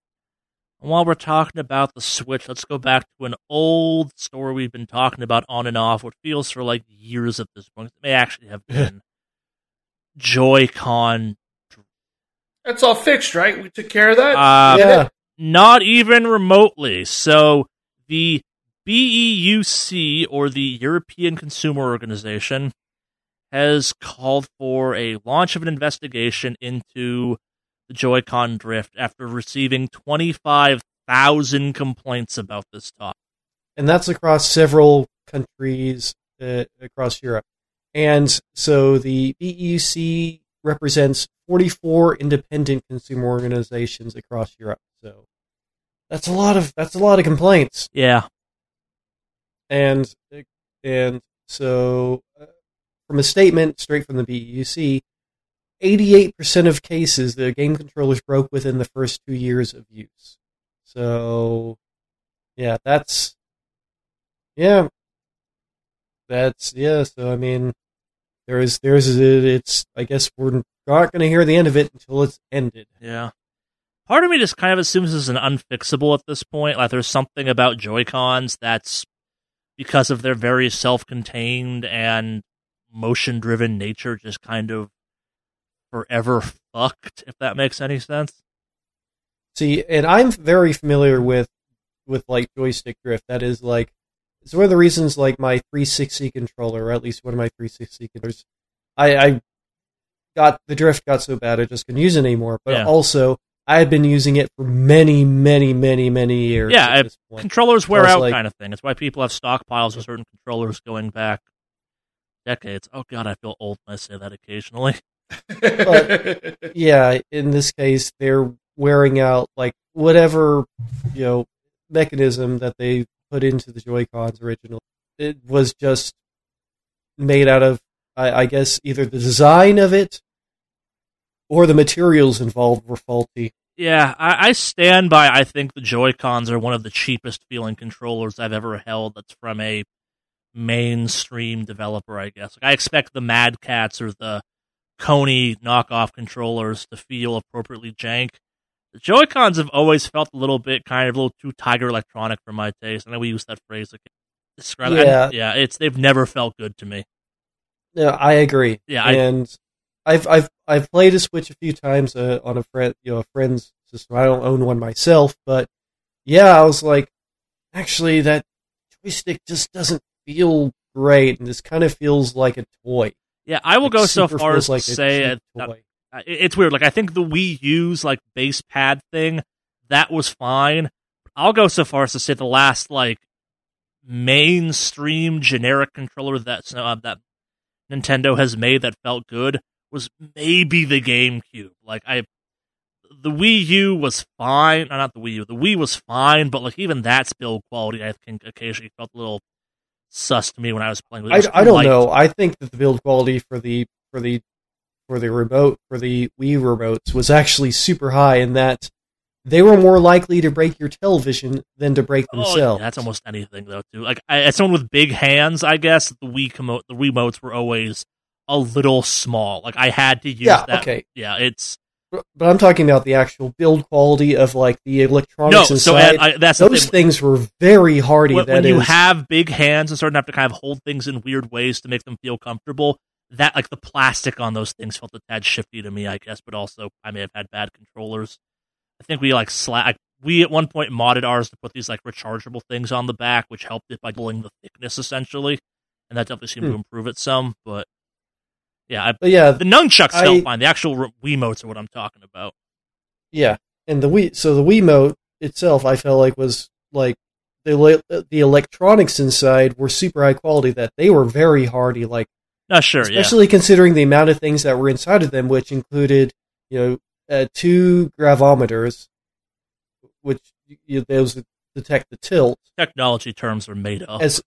And while we're talking about the Switch, let's go back to an old story we've been talking about on and off, what feels for like years at this point. It may actually have been Joy-Con. That's all fixed, right? We took care of that? Yeah. Not even remotely. So the BEUC, or the European Consumer Organization, has called for a launch of an investigation into the Joy-Con drift after receiving 25,000 complaints about this topic. And that's across several countries across Europe. And so the BEUC represents 44 independent consumer organizations across Europe. So that's a lot of complaints. Yeah. And so, from a statement straight from the BEUC, 88% of cases the game controllers broke within the first 2 years of use. So, yeah, so, I mean, it's, I guess we're not going to hear the end of it until it's ended. Yeah. Part of me just kind of assumes this is an unfixable at this point. Like, there's something about Joy-Cons that's, because of their very self-contained and motion-driven nature, just kind of forever fucked, if that makes any sense. See, and I'm very familiar with like, joystick drift. That is, like, it's one of the reasons, like, my 360 controller, or at least one of my 360 controllers, the drift got so bad I just couldn't use it anymore, but also, I had been using it for many, many, many, many years. Yeah, controllers wear out, like, kind of thing. It's why people have stockpiles of certain controllers going back decades. Oh, God, I feel old when I say that occasionally. But, yeah, in this case, they're wearing out, like, whatever, you know, mechanism that they put into the Joy-Cons originally. It was just made out of, I guess, either the design of it, or the materials involved were faulty. Yeah, I stand by, I think the Joy-Cons are one of the cheapest feeling controllers I've ever held that's from a mainstream developer, I guess. Like, I expect the Mad Cats or the Kony knockoff controllers to feel appropriately jank. The Joy-Cons have always felt a little bit, kind of a little too Tiger Electronic for my taste. I know we use that phrase to describe it. Yeah, they've never felt good to me. Yeah, I agree. Yeah, I've played a Switch a few times on a friend's system. I don't own one myself, but yeah, I was like, actually, that joystick just doesn't feel great, and this kind of feels like a toy. Yeah, I will go so far as to say it's weird. Like, I think the Wii U's like base pad thing, that was fine. I'll go so far as to say the last like mainstream generic controller that Nintendo has made that felt good was maybe the GameCube. Like, the Wii U was fine. Not the Wii U. The Wii was fine, but like even that's build quality I think occasionally felt a little sus to me when I was playing with it. I don't know. I think that the build quality for the remote, for the Wii remotes, was actually super high, in that they were more likely to break your television than to break themselves. Yeah, that's almost anything, though, too. Like, as someone with big hands, I guess, the Wiimotes were always a little small. Like, I had to use that. Okay. Yeah, it's... But I'm talking about the actual build quality of, like, the electronics inside. Those things were very hardy. When you have big hands and starting to have to kind of hold things in weird ways to make them feel comfortable, that, like, the plastic on those things felt a tad shifty to me, I guess, but also I may have had bad controllers. I think we we at one point modded ours to put these like rechargeable things on the back, which helped it by doubling the thickness essentially, and that definitely seemed to improve it some. But yeah, the nunchucks felt fine. The actual Wiimotes are what I'm talking about. Yeah, and the Wiimote itself, I felt like was like the electronics inside were super high quality. That they were very hardy. Like, not sure, especially considering the amount of things that were inside of them, which included two gravimeters, which those detect the tilt. Technology terms are made up. As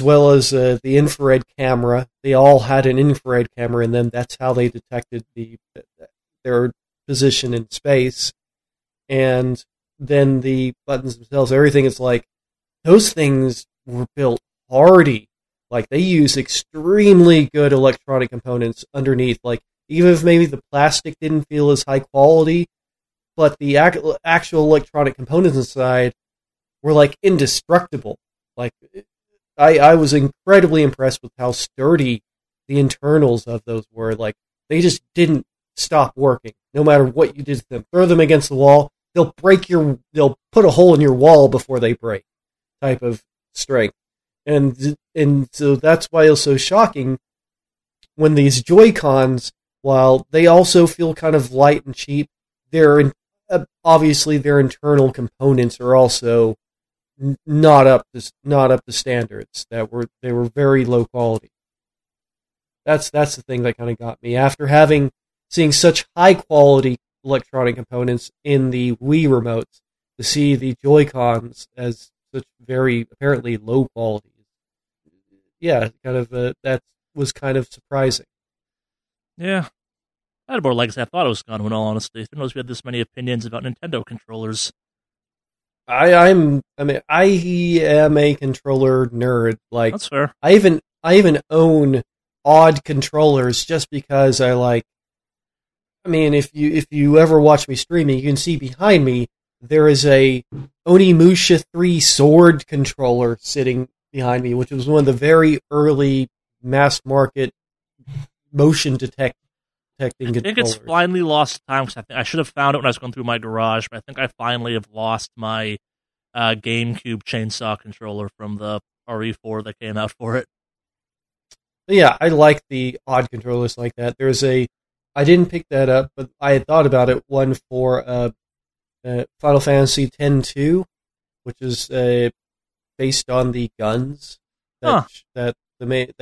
well as the infrared camera. They all had an infrared camera in them. That's how they detected their position in space. And then the buttons themselves, everything is like, those things were built hardy. Like, they use extremely good electronic components underneath, like, even if maybe the plastic didn't feel as high quality, but the actual electronic components inside were, like, indestructible. Like, I was incredibly impressed with how sturdy the internals of those were. Like, they just didn't stop working, no matter what you did to them. Throw them against the wall, they'll put a hole in your wall before they break type of strength. And so that's why it was so shocking when these Joy-Cons, while they also feel kind of light and cheap, obviously their internal components are also not up to standards. They were very low quality. That's the thing that kind of got me. After seeing such high quality electronic components in the Wii remotes, to see the Joy-Cons as such very apparently low quality, that was kind of surprising. Yeah. I had more legs than I thought it was gone, in all honesty. Who knows we had this many opinions about Nintendo controllers. I am a controller nerd. Like, that's fair. I even own odd controllers just because I like. I mean, if you ever watch me streaming, you can see behind me there is a Onimusha 3 sword controller sitting behind me, which was one of the very early mass market motion detecting controllers. I think it's finally lost time, because I should have found it when I was going through my garage, but I think I finally have lost my GameCube chainsaw controller from the RE4 that came out for it. Yeah, I like the odd controllers like that. I didn't pick that up, but I had thought about it, one for Final Fantasy X-2, which is based on the guns that the main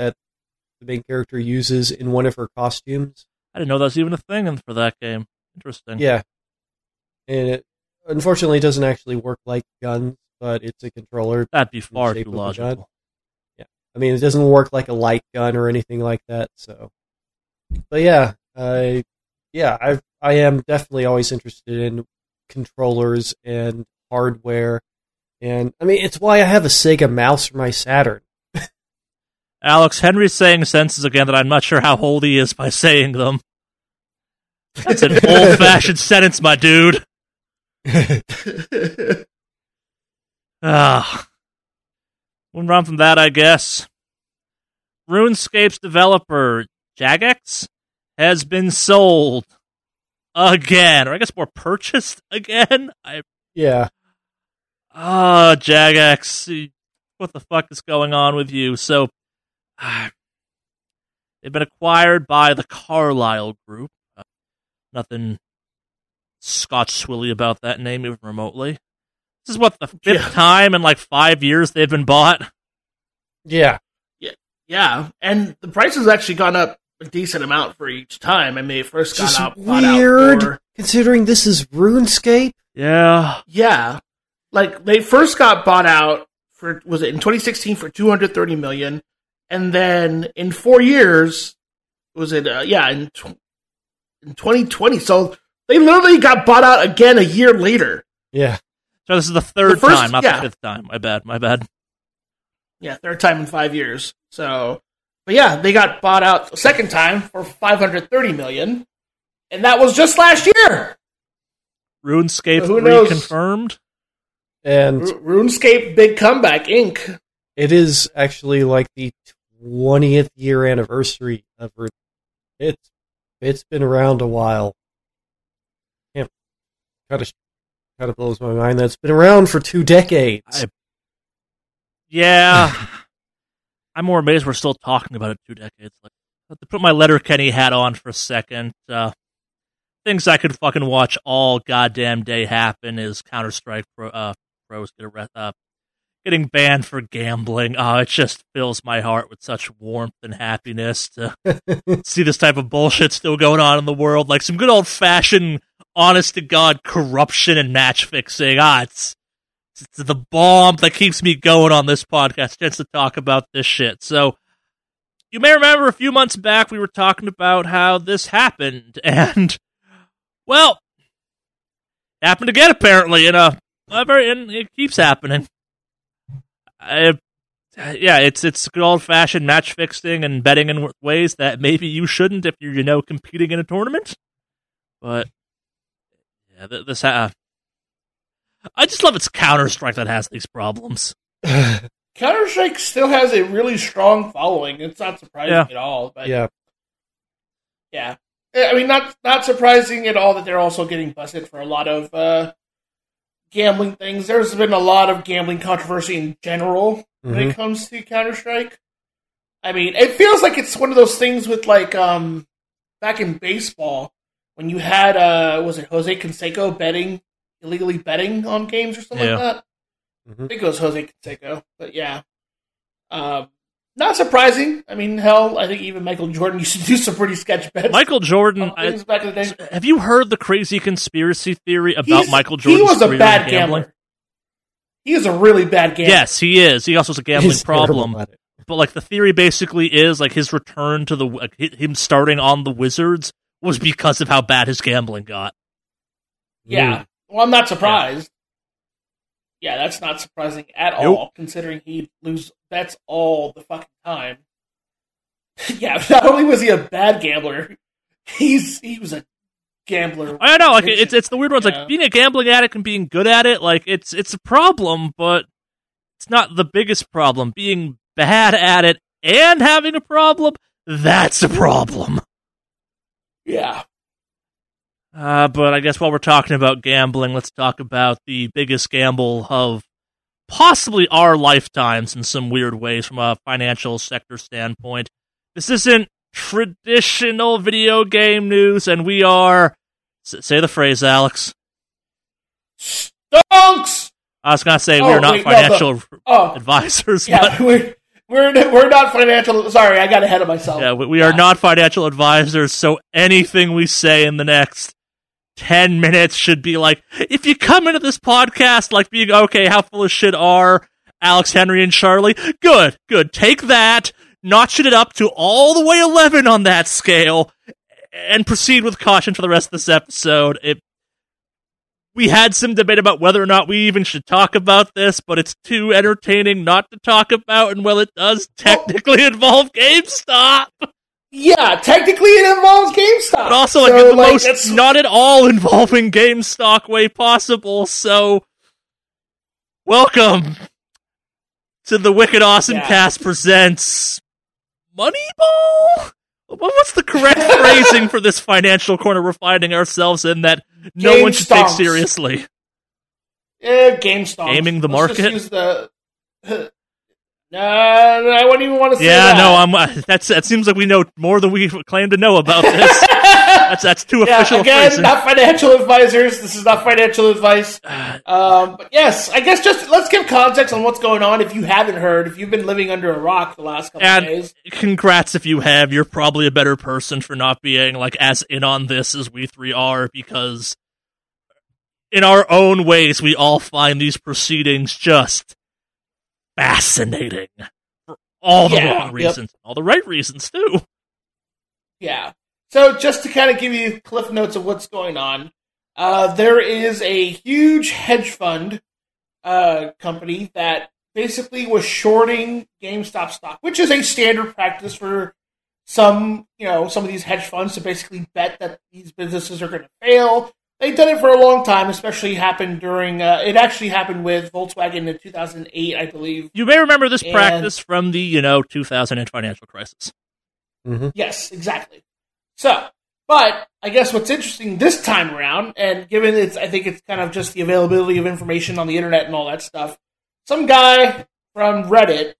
character uses in one of her costumes. I didn't know that was even a thing for that game. Interesting. Yeah. And it unfortunately doesn't actually work like guns, but it's a controller. That'd be far too logical. Yeah. I mean, it doesn't work like a light gun or anything like that, so. But yeah, I am definitely always interested in controllers and hardware, and I mean, it's why I have a Sega mouse for my Saturn. Alex, Henry's saying sentences again that I'm not sure how old he is by saying them. That's an old-fashioned sentence, my dude. Moving on from that, I guess. RuneScape's developer, Jagex, has been sold again. Or I guess more purchased again? Yeah. Ah, Jagex, what the fuck is going on with you? So, they've been acquired by the Carlyle Group. Nothing Scotch-swilly about that name, even remotely. This is, the fifth time in, 5 years they've been bought? Yeah. And the price has actually gone up a decent amount for each time. I mean, it first got out. Weird, considering this is RuneScape. Yeah. They first got bought out for, was it in 2016 for $230 million, and then in 4 years, was it, in 2020, so they literally got bought out again a year later. Yeah. So this is the third time, not the fifth time. My bad. Yeah, third time in 5 years. So, but yeah, they got bought out the second time for $530 million, and that was just last year. RuneScape so reconfirmed. And RuneScape Big Comeback, Inc. It is actually like the 20th year anniversary of RuneScape. It's been around a while. Damn. Kind of blows my mind. That's been around for 2 decades. I'm more amazed we're still talking about it 2 decades. Like, I have to put my Letterkenny hat on for a second. Things I could fucking watch all goddamn day happen is Counter-Strike pros getting banned for gambling. Oh, it just fills my heart with such warmth and happiness to see this type of bullshit still going on in the world. Like some good old-fashioned, honest-to-God corruption and match-fixing. It's the bomb that keeps me going on this podcast, just to talk about this shit. So, you may remember a few months back we were talking about how this happened, and... well, happened again, apparently, and it keeps happening. It's good old-fashioned match-fixing and betting in ways that maybe you shouldn't if you're, competing in a tournament. But, yeah, I just love it's Counter-Strike that has these problems. Counter-Strike still has a really strong following. It's not surprising at all. But yeah. I mean, not surprising at all that they're also getting busted for a lot of gambling things. There's been a lot of gambling controversy in general when it comes to Counter-Strike. I mean, it feels like it's one of those things with, like, back in baseball, when you had, was it Jose Canseco illegally betting on games or something like that? Mm-hmm. I think it was Jose Canseco, but yeah. Not surprising. I mean, hell, I think even Michael Jordan used to do some pretty sketch bets. Michael Jordan, back in the day. Have you heard the crazy conspiracy theory about Michael Jordan's career? He was a bad gambler. He is a really bad gambler. Yes, he is. He also has a gambling problem. But like the theory basically is like his return to him starting on the Wizards was because of how bad his gambling got. Yeah. Well, I'm not surprised. Yeah, that's not surprising at all, considering he loses bets all the fucking time. Yeah, not only was he a bad gambler, he was a gambler. I know, like it's the weird ones, like being a gambling addict and being good at it, like it's a problem, but it's not the biggest problem. Being bad at it and having a problem, that's a problem. Yeah. But I guess while we're talking about gambling, let's talk about the biggest gamble of possibly our lifetimes in some weird ways from a financial sector standpoint. This isn't traditional video game news, and we are... say the phrase, Alex. Stonks! I was going to say we're not financial advisors. Yeah, but... We're not financial... Sorry, I got ahead of myself. Yeah, we are not financial advisors, so anything we say in the next 10 minutes should be like, if you come into this podcast like being, okay, how full of shit are Alex, Henry, and Charlie? Good. Take that, notch it up to all the way 11 on that scale, and proceed with caution for the rest of this episode. We had some debate about whether or not we even should talk about this, but it's too entertaining not to talk about, and while it does technically involve GameStop... Yeah, technically it involves GameStop. But also, it's not at all involving GameStop way possible, so... Welcome to the Wicked Awesome Cast presents... Moneyball? What's the correct phrasing for this financial corner we're finding ourselves in that no one should take seriously? Yeah, GameStop. Gaming the market? No, I wouldn't even want to say that. Yeah, no, that seems like we know more than we claim to know about this. That's too official. Again, not financial advisors. This is not financial advice. But yes, I guess just let's give context on what's going on if you haven't heard, if you've been living under a rock the last couple of days. Congrats if you have. You're probably a better person for not being like as in on this as we three are, because in our own ways, we all find these proceedings just... fascinating for all the wrong reasons, all the right reasons too. Yeah. So just to kind of give you cliff notes of what's going on, there is a huge hedge fund company that basically was shorting GameStop stock, which is a standard practice for some of these hedge funds to basically bet that these businesses are going to fail. They've done it for a long time, especially happened during... it actually happened with Volkswagen in 2008, I believe. You may remember this practice from the, 2000 financial crisis. Mm-hmm. Yes, exactly. So, but I guess what's interesting this time around, and given I think it's kind of just the availability of information on the internet and all that stuff, some guy from Reddit,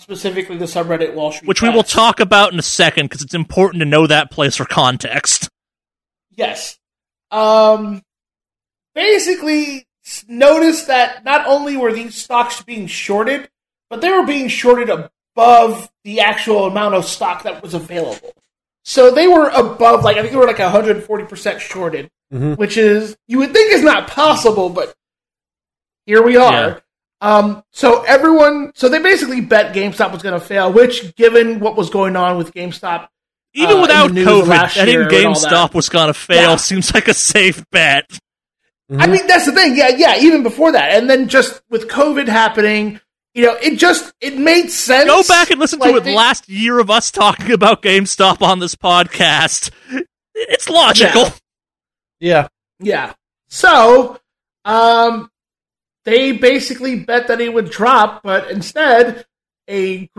specifically the subreddit Wall Street... Which we will talk about in a second, because it's important to know that place for context. Yes. Basically noticed that not only were these stocks being shorted, but they were being shorted above the actual amount of stock that was available. So they were above, I think they were 140% shorted, which is, you would think is not possible, but here we are. Yeah. So they basically bet GameStop was going to fail, which given what was going on with GameStop, even without COVID, betting GameStop was going to fail seems like a safe bet. Mm-hmm. I mean, that's the thing. Yeah, even before that. And then just with COVID happening, it made sense. Go back and listen to last year of us talking about GameStop on this podcast. It's logical. Yeah. So, they basically bet that it would drop, but instead, it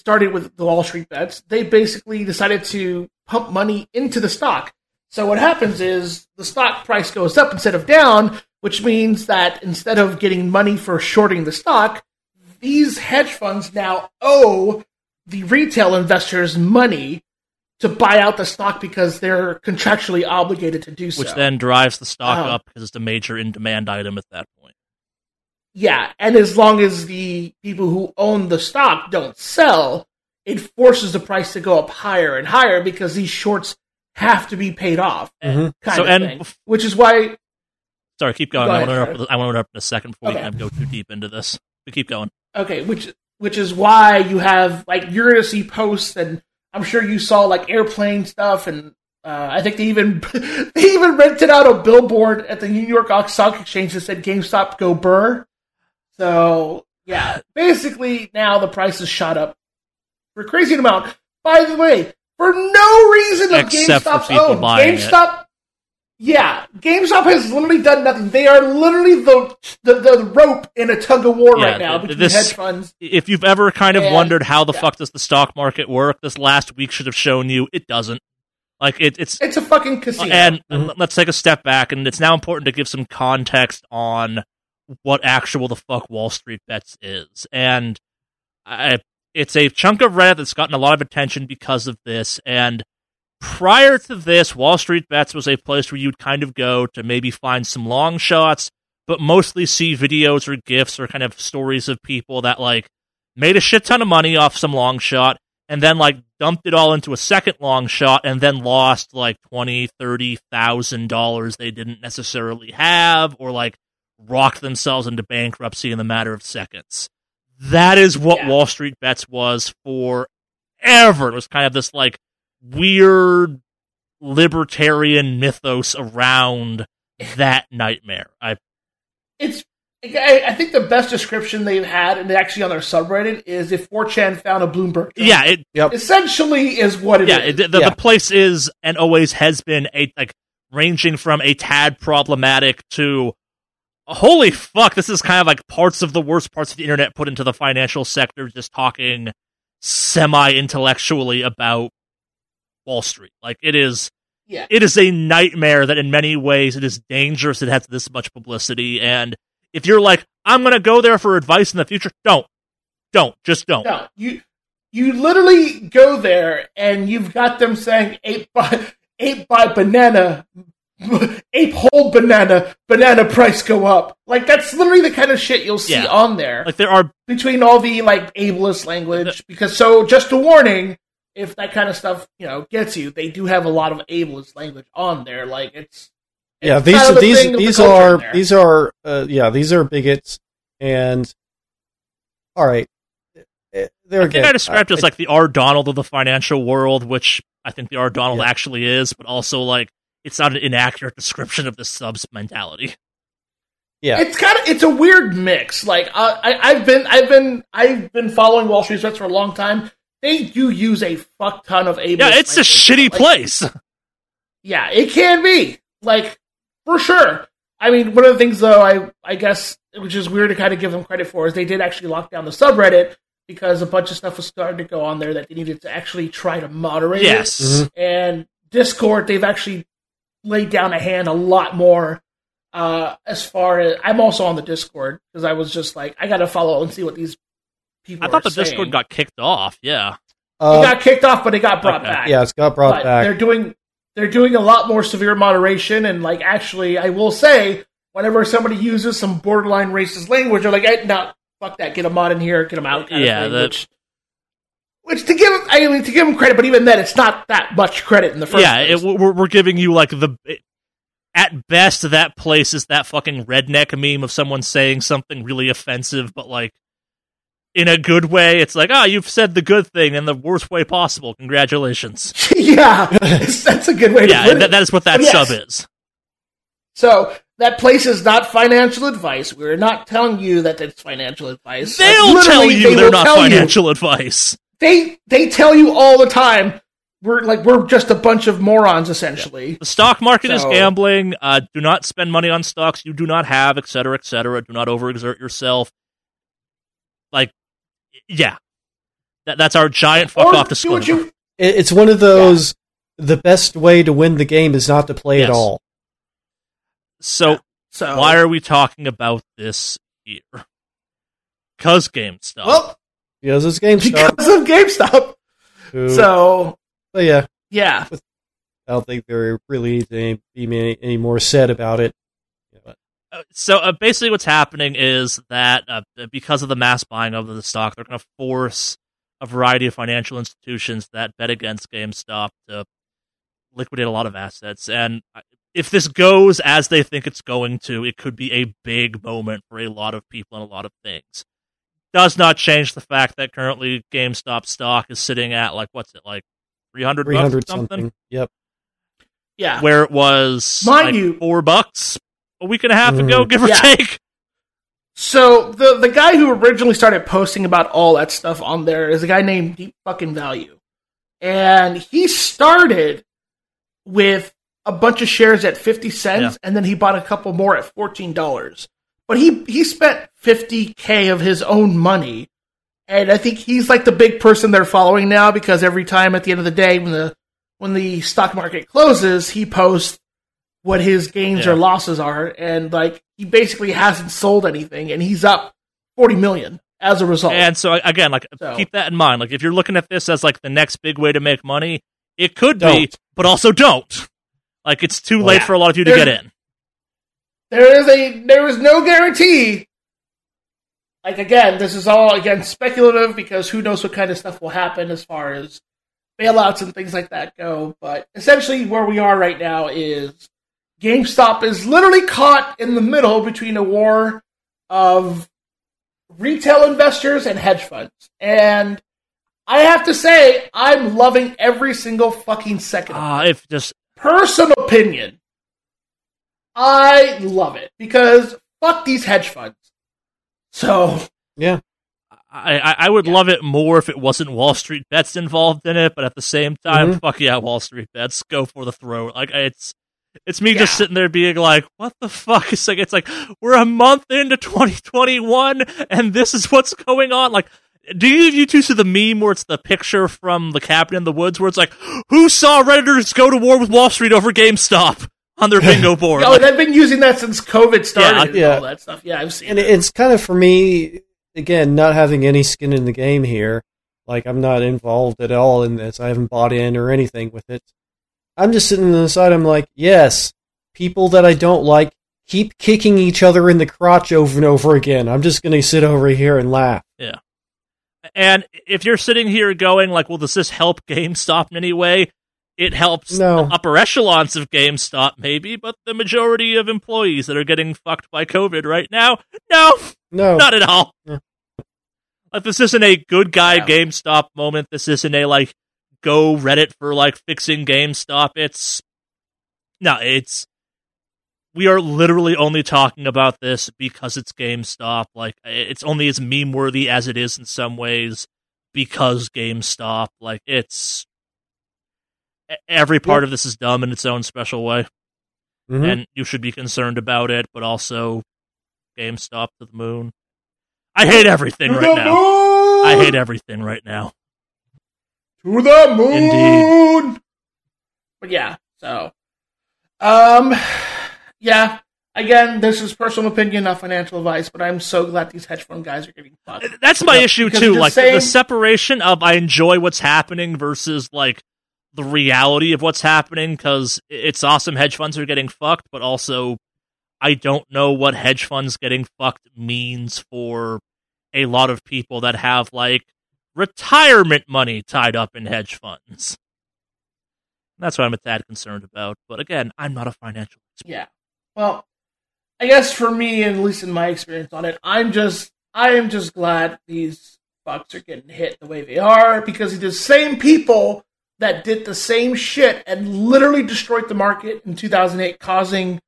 started with the Wall Street bets. They basically decided to pump money into the stock. So what happens is the stock price goes up instead of down, which means that instead of getting money for shorting the stock, these hedge funds now owe the retail investors money to buy out the stock because they're contractually obligated to do so. Which then drives the stock up because it's a major in-demand item at that point. Yeah, and as long as the people who own the stock don't sell, it forces the price to go up higher and higher because these shorts have to be paid off. Mm-hmm. Which is why... Sorry, keep going. I want to interrupt in a second before we kind of go too deep into this. But keep going. Okay, which is why you have, you're going to see posts, and I'm sure you saw, airplane stuff, and I think they even rented out a billboard at the New York Stock Exchange that said GameStop go burr. So, yeah, basically now the price is shot up for a crazy amount. By the way, for no reason of GameStop's own. GameStop has literally done nothing. They are literally the rope in a tug of war right now between hedge funds. If you've ever kind of wondered how the fuck does the stock market work, this last week should have shown you it doesn't. It's a fucking casino. And let's take a step back, and it's now important to give some context on what actual the fuck Wall Street Bets is. And it's a chunk of Reddit that's gotten a lot of attention because of this, and prior to this, Wall Street Bets was a place where you'd kind of go to maybe find some long shots, but mostly see videos or GIFs or kind of stories of people that, made a shit ton of money off some long shot, and then, dumped it all into a second long shot, and then lost, $20,000, $30,000 they didn't necessarily have, or, rocked themselves into bankruptcy in the matter of seconds. That is what Wall Street Bets was forever. It was kind of this, weird libertarian mythos around that nightmare. I think the best description they've had, and actually on their subreddit, is if 4chan found a Bloomberg term. Yeah, essentially is what it is. The place is, and always has been, ranging from a tad problematic to, holy fuck, this is kind of parts of the worst parts of the internet put into the financial sector, just talking semi-intellectually about Wall Street. It is a nightmare that in many ways it is dangerous it has this much publicity, and if you're I'm going to go there for advice in the future, don't. Just don't. No, you literally go there and you've got them saying eight by banana, ape whole banana price go up. That's literally the kind of shit you'll see on there. There are between all the ableist language because so just a warning, if that kind of stuff, gets you, they do have a lot of ableist language on there. These are bigots And all right, I described it as like the R. Donald of the financial world, which I think the R. Donald actually is, but also like it's not an inaccurate description of the subs mentality. Yeah, it's kind of, it's a weird mix. Like I've been following Wall Street Bets for a long time. They do use a fuck ton of A-list. Yeah, it's a shitty place. Yeah, it can be. Like, for sure. I mean, one of the things, though, I guess, which is weird to kind of give them credit for, is they did actually lock down the subreddit because a bunch of stuff was starting to go on there that they needed to actually try to moderate. Yes. Mm-hmm. And Discord, they've actually laid down a hand a lot more as far as... I'm also on the Discord, because I was just like, I got to follow and see what these people I thought the saying. Discord got kicked off, yeah. It got kicked off, but it got brought back. Yeah, it's got brought back. They're doing a lot more severe moderation, and like actually, I will say, whenever somebody uses some borderline racist language, they're like, hey, no, fuck that, get a mod in here, get them out. Yeah, that's... Which to give them credit, but even then, it's not that much credit in the first place. Yeah, we're giving you like the... At best, that place is that fucking redneck meme of someone saying something really offensive, but like, in a good way, it's like, you've said the good thing in the worst way possible. Congratulations. Yeah, that's a good way to put it. Yeah, that is what that sub is. So, that place is not financial advice. We're not telling you that it's financial advice. They'll tell you they're not financial advice. They tell you all the time, we're just a bunch of morons, essentially. Yeah. The stock market is gambling. Do not spend money on stocks you do not have, et cetera, et cetera. Do not overexert yourself. Like, yeah, that's our giant fuck-off disclaimer. It's one of those, the best way to win the game is not to play at all. So, why are we talking about this here? Because GameStop. Well, because it's GameStop. Because of GameStop. So, yeah. Yeah. I don't think there really needs to be any more said about it. So basically what's happening is that because of the mass buying of the stock, they're going to force a variety of financial institutions that bet against GameStop to liquidate a lot of assets. And if this goes as they think it's going to, it could be a big moment for a lot of people and a lot of things. Does not change the fact that currently GameStop stock is sitting at, like, what's it, like $300 or something? Yep. Yeah. Where it was, $4. A week and a half ago, give or take. So the guy who originally started posting about all that stuff on there is a guy named Deep Fucking Value, and he started with a bunch of shares at 50 cents, and then he bought a couple more at $14. But he spent $50,000 of his own money, and I think he's like the big person they're following now because every time at the end of the day when the stock market closes, he posts what his gains or losses are, and like he basically hasn't sold anything, and he's up $40 million as a result. And so again, keep that in mind. Like if you're looking at this as like the next big way to make money, it could be, but also don't. Like it's too late for a lot of you to get in. There is no guarantee. Like again, this is all speculative because who knows what kind of stuff will happen as far as bailouts and things like that go. But essentially, where we are right now is, GameStop is literally caught in the middle between a war of retail investors and hedge funds. And I have to say, I'm loving every single fucking second of it. Personal opinion. I love it. Because fuck these hedge funds. So... Yeah. I would love it more if it wasn't Wall Street Bets involved in it, but at the same time, fuck yeah, Wall Street Bets. Go for the throat. Like, it's me just sitting there being like, what the fuck? It's like, we're a month into 2021, and this is what's going on. Like, do you two see the meme where it's the picture from The Cabin in the Woods where it's like, who saw Redditors go to war with Wall Street over GameStop on their bingo board? Oh, they've been using that since COVID started and all that stuff. Yeah, I've seen it. It's kind of, for me, again, not having any skin in the game here. Like, I'm not involved at all in this. I haven't bought in or anything with it. I'm just sitting on the side, I'm like, yes, people that I don't like keep kicking each other in the crotch over and over again. I'm just going to sit over here and laugh. Yeah. And if you're sitting here going, like, well, does this help GameStop in any way? It helps the upper echelons of GameStop, maybe, but the majority of employees that are getting fucked by COVID right now, no, not at all. No. Like, this isn't a good guy GameStop moment. This isn't a, like, go Reddit for, like, fixing GameStop. We are literally only talking about this because it's GameStop. Like, it's only as meme-worthy as it is in some ways because GameStop. Like, it's... Every part of this is dumb in its own special way. Mm-hmm. And you should be concerned about it, but also GameStop to the moon. I hate everything right now. Moon! I hate everything right now. To the moon! Indeed. But yeah, so... yeah, again, this is personal opinion, not financial advice, but I'm so glad these hedge fund guys are giving fuck. That's my issue, too. Like, the separation of I enjoy what's happening versus, like, the reality of what's happening, because it's awesome hedge funds are getting fucked, but also I don't know what hedge funds getting fucked means for a lot of people that have, like, retirement money tied up in hedge funds. That's what I'm a tad concerned about, but again, I'm not a financial expert. Yeah, well, I guess for me, at least in my experience on it, I am just glad these fucks are getting hit the way they are, because it's the same people that did the same shit and literally destroyed the market in 2008, causing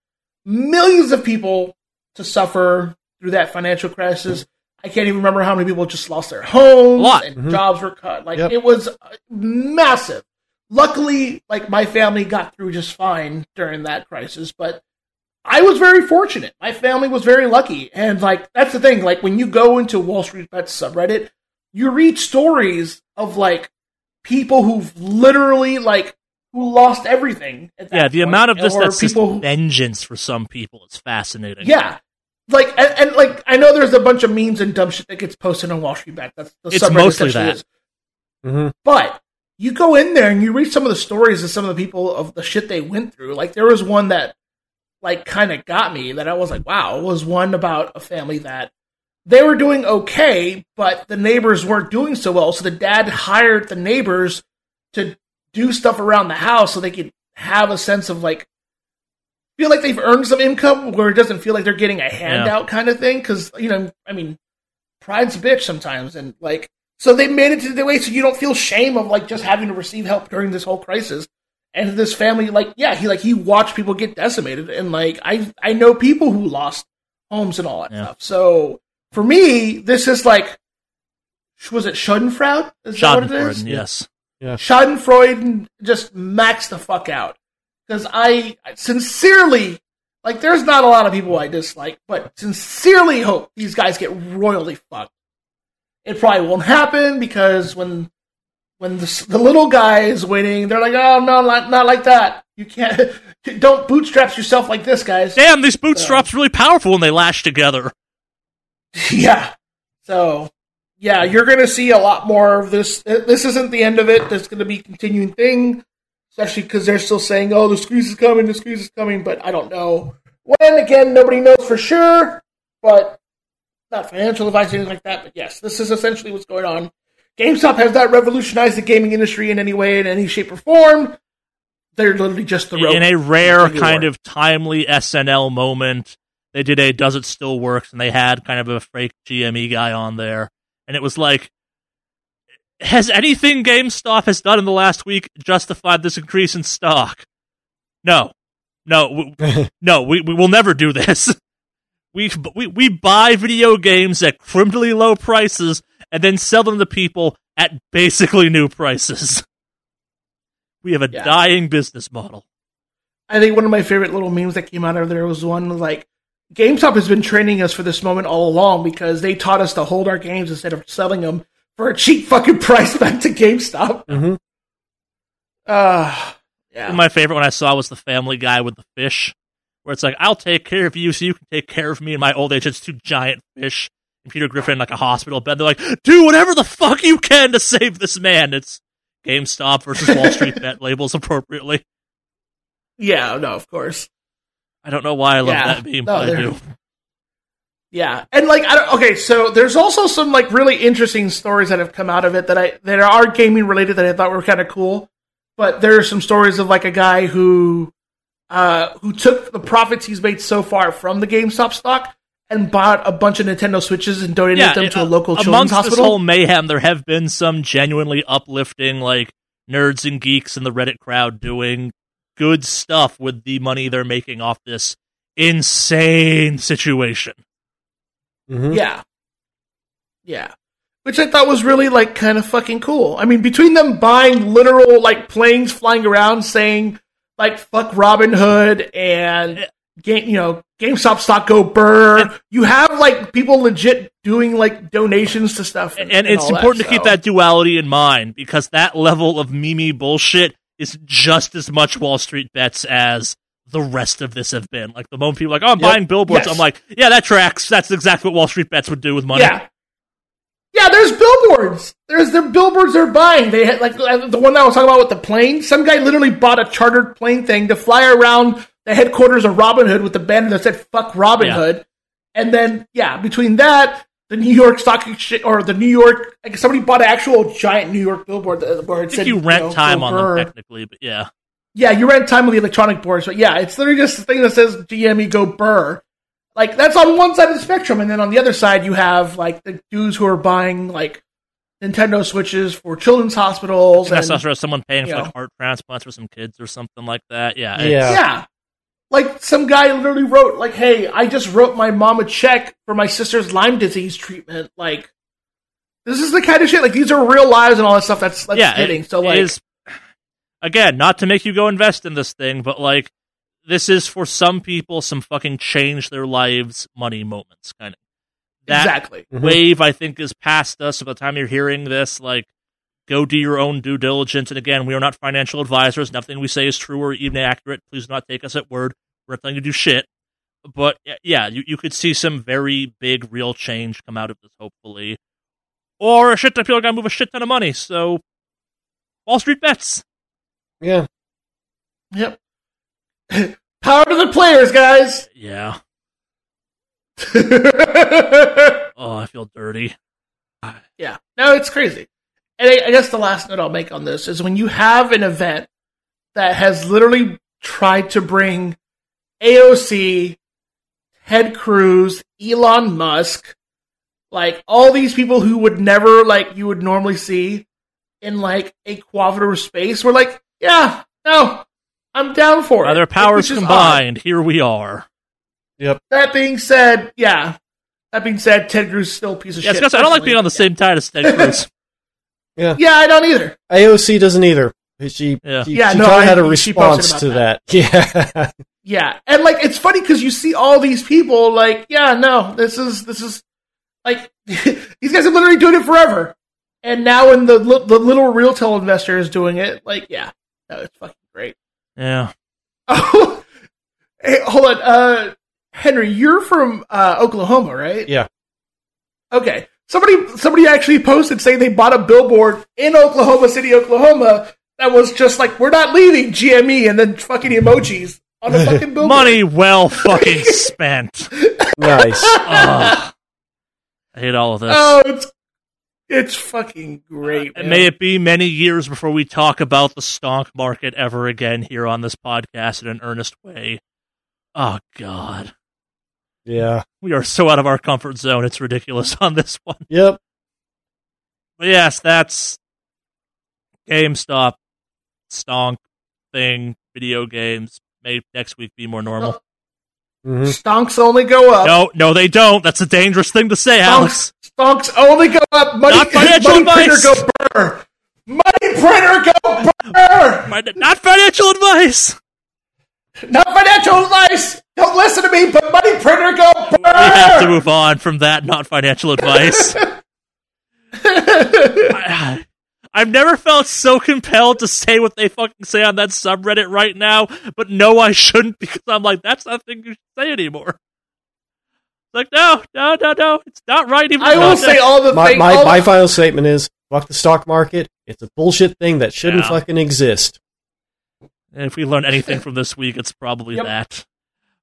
millions of people to suffer through that financial crisis. I can't even remember how many people just lost their homes and jobs were cut. Like, it was massive. Luckily, like, my family got through just fine during that crisis, but I was very fortunate. My family was very lucky. And, like, that's the thing. Like, when you go into Wall Street Bets subreddit, you read stories of, like, people who've literally, like, who lost everything at that point. The amount of this that's just vengeance for some people is fascinating. Yeah. Like, and like, I know there's a bunch of memes and dumb shit that gets posted on Wall Street Bets. It's mostly that. Mm-hmm. But you go in there and you read some of the stories of some of the people of the shit they went through. Like, there was one that, like, kind of got me that I was like, wow. It was one about a family that they were doing okay, but the neighbors weren't doing so well, so the dad hired the neighbors to do stuff around the house so they could have a sense of, like, feel like they've earned some income where it doesn't feel like they're getting a handout kind of thing, because, you know, I mean, pride's a bitch sometimes, and, like, so they made it to the way so you don't feel shame of, like, just having to receive help during this whole crisis. And this family, like, he watched people get decimated, and, like, I know people who lost homes and all that stuff, so... For me, this is like, was it Schadenfreude? Is that what it is? Yes. Yeah. Schadenfreude just maxed the fuck out. Because I sincerely, like, there's not a lot of people I dislike, but sincerely hope these guys get royally fucked. It probably won't happen, because when the little guy is waiting, they're like, oh, no, not like that. You can't, don't bootstraps yourself like this, guys. Damn, these bootstraps are really powerful when they lash together. Yeah. So, yeah, you're going to see a lot more of this. This isn't the end of it. There's going to be a continuing thing, especially because they're still saying, oh, the squeeze is coming, but I don't know when. Again, nobody knows for sure, but not financial advice or anything like that. But yes, this is essentially what's going on. GameStop has not revolutionized the gaming industry in any way, in any shape or form. They're literally just the rope. In a rare kind of timely SNL moment, they did a Does It Still Works, and they had kind of a fake GME guy on there. And it was like, has anything GameStop has done in the last week justified this increase in stock? No, we will never do this. We buy video games at criminally low prices and then sell them to people at basically new prices. We have a dying business model. I think one of my favorite little memes that came out of there was one like, GameStop has been training us for this moment all along because they taught us to hold our games instead of selling them for a cheap fucking price back to GameStop. Mm-hmm. My favorite one I saw was the Family Guy with the fish, where it's like, I'll take care of you so you can take care of me in my old age. It's two giant fish. And Peter Griffin in like a hospital bed. They're like, do whatever the fuck you can to save this man. It's GameStop versus Wall Street Bet labels appropriately. Yeah, no, of course. I don't know why I love that meme, but I do. Yeah, and like, so there's also some like really interesting stories that have come out of it that are gaming related that I thought were kind of cool. But there are some stories of like a guy who took the profits he's made so far from the GameStop stock and bought a bunch of Nintendo Switches and donated them to a local children's hospital. Amongst this whole mayhem, there have been some genuinely uplifting, like, nerds and geeks in the Reddit crowd doing good stuff with the money they're making off this insane situation. Mm-hmm. Yeah. Yeah. Which I thought was really, like, kind of fucking cool. I mean, between them buying literal, like, planes flying around saying, like, fuck Robin Hood and... GameStop stock go burr. And you have like people legit doing like donations to stuff, and it's important to keep that duality in mind because that level of meme bullshit is just as much Wall Street bets as the rest of this have been. Like the moment people are like, "Oh, I'm buying billboards," I'm like, "Yeah, that tracks. That's exactly what Wall Street bets would do with money." Yeah, yeah. There's billboards. There's the billboards they're buying. They had like the one that I was talking about with the plane. Some guy literally bought a chartered plane thing to fly around the headquarters of Robin Hood with the banner that said "fuck Robin Hood," and then between that, the New York Stock Exchange or the New York, like somebody bought an actual giant New York billboard where it said, "You rent time on them technically, but yeah, you rent time on the electronic boards, but yeah, it's literally just the thing that says "GME go burr." Like that's on one side of the spectrum, and then on the other side you have like the dudes who are buying like Nintendo Switches for children's hospitals. And that's not sure someone paying for like heart transplants for some kids or something like that. Like, some guy literally wrote, like, hey, I just wrote my mom a check for my sister's Lyme disease treatment. Like, this is the kind of shit, like, these are real lives and all that stuff that's hitting. So, like, is, again, not to make you go invest in this thing, but, like, this is for some people some fucking change their lives money moments, kind of. That wave, I think, is past us. So by the time you're hearing this, like, go do your own due diligence. And again, we are not financial advisors. Nothing we say is true or even accurate. Please do not take us at word. We're not telling you to do shit. But yeah, you could see some very big, real change come out of this, hopefully. Or a shit ton of people are going to move a shit ton of money. So, Wall Street bets. Yeah. Yep. Power to the players, guys. Yeah. Oh, I feel dirty. Yeah. No, it's crazy. And I guess the last note I'll make on this is when you have an event that has literally tried to bring AOC, Ted Cruz, Elon Musk, like all these people who would never like you would normally see in like a cooperative space, we're like, yeah, no, I'm down for it. Other powers combined, here we are. Yep. That being said, Ted Cruz is still a piece of shit. I don't like being on the same tide as Ted Cruz. Yeah, I don't either. AOC doesn't either. She had a response to that. Yeah, and like it's funny because you see all these people like, this is like these guys have literally doing it forever, and now when the little Realtel investor is doing it, like it's fucking great. Yeah. Oh, hey, hold on, Henry, you're from Oklahoma, right? Yeah. Okay. Somebody actually posted saying they bought a billboard in Oklahoma City, Oklahoma, that was just like, we're not leaving GME, and then fucking emojis on a fucking billboard. Money well fucking spent. Nice. Oh, I hate all of this. Oh, it's fucking great. And may it be many years before we talk about the stock market ever again here on this podcast in an earnest way. Oh, God. Yeah. We are so out of our comfort zone, it's ridiculous on this one. Yep. But yes, that's GameStop, stonk thing, video games. May next week be more normal. Mm-hmm. Stonks only go up. No, they don't. That's a dangerous thing to say, Alex. Stonks only go up. Money printer go burr! Not financial advice! Not financial advice! Don't listen to me, but money printer go burr! We have to move on from that not financial advice. I've never felt so compelled to say what they fucking say on that subreddit right now, but no, I shouldn't, because I'm like, that's not a thing you should say anymore. Like, no, it's not right. Even I will say all the things. My final statement is, fuck the stock market, it's a bullshit thing that shouldn't fucking exist. And if we learn anything from this week, it's probably that.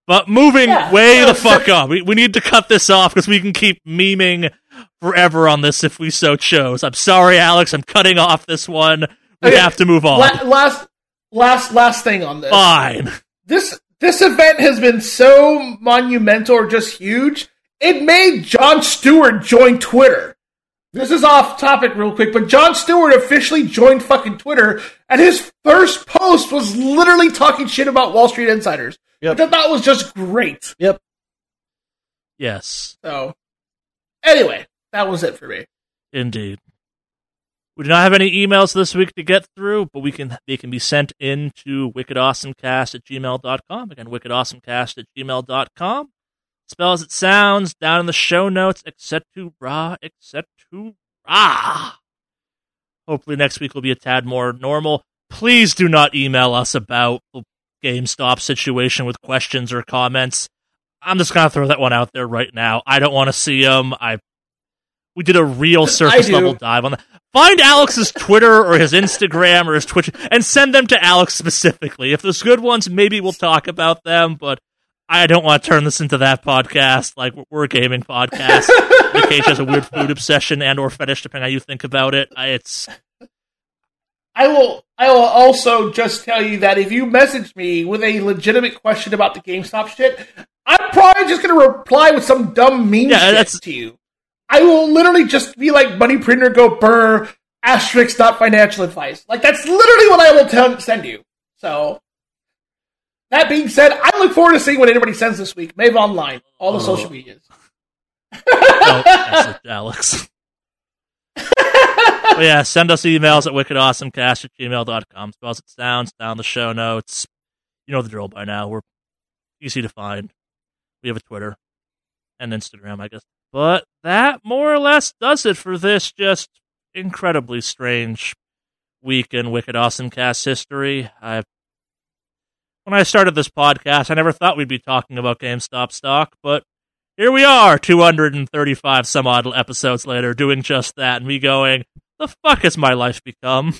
But moving the fuck up. We need to cut this off because we can keep memeing forever on this if we so chose. I'm sorry, Alex. I'm cutting off this one. We have to move on. Last thing on this. Fine. This event has been so monumental or just huge, it made Jon Stewart join Twitter. This is off topic real quick, but Jon Stewart officially joined fucking Twitter, and his first post was literally talking shit about Wall Street insiders. Yep. I thought that was just great. Yep. Yes. So, anyway, that was it for me. Indeed. We do not have any emails this week to get through, but they can be sent in to wickedawesomecast@gmail.com. Again, wickedawesomecast@gmail.com. Spell as it sounds, down in the show notes, etc. Hopefully next week will be a tad more normal. Please do not email us about the GameStop situation with questions or comments. I'm just going to throw that one out there right now. I don't want to see them. We did a real surface-level dive on that. Find Alex's Twitter or his Instagram or his Twitch and send them to Alex specifically. If there's good ones, maybe we'll talk about them, but I don't want to turn this into that podcast. Like, we're a gaming podcast. Acacia has a weird food obsession and or fetish, depending on how you think about it. I will also just tell you that if you message me with a legitimate question about the GameStop shit, I'm probably just going to reply with some dumb mean shit to you. I will literally just be like money printer, go brr, asterisk, not financial advice. Like, that's literally what I will send you. So, that being said, I look forward to seeing what anybody sends this week. Mave Online, all the social medias. Oh, that's it, Alex. But yeah, send us emails at wickedawesomecast@gmail.com. Spells it sounds, down the show notes. You know the drill by now. We're easy to find. We have a Twitter and Instagram, I guess. But that more or less does it for this just incredibly strange week in Wicked Awesome Cast history. When I started this podcast, I never thought we'd be talking about GameStop stock, but here we are, 235 some odd episodes later, doing just that, and me going, the fuck has my life become?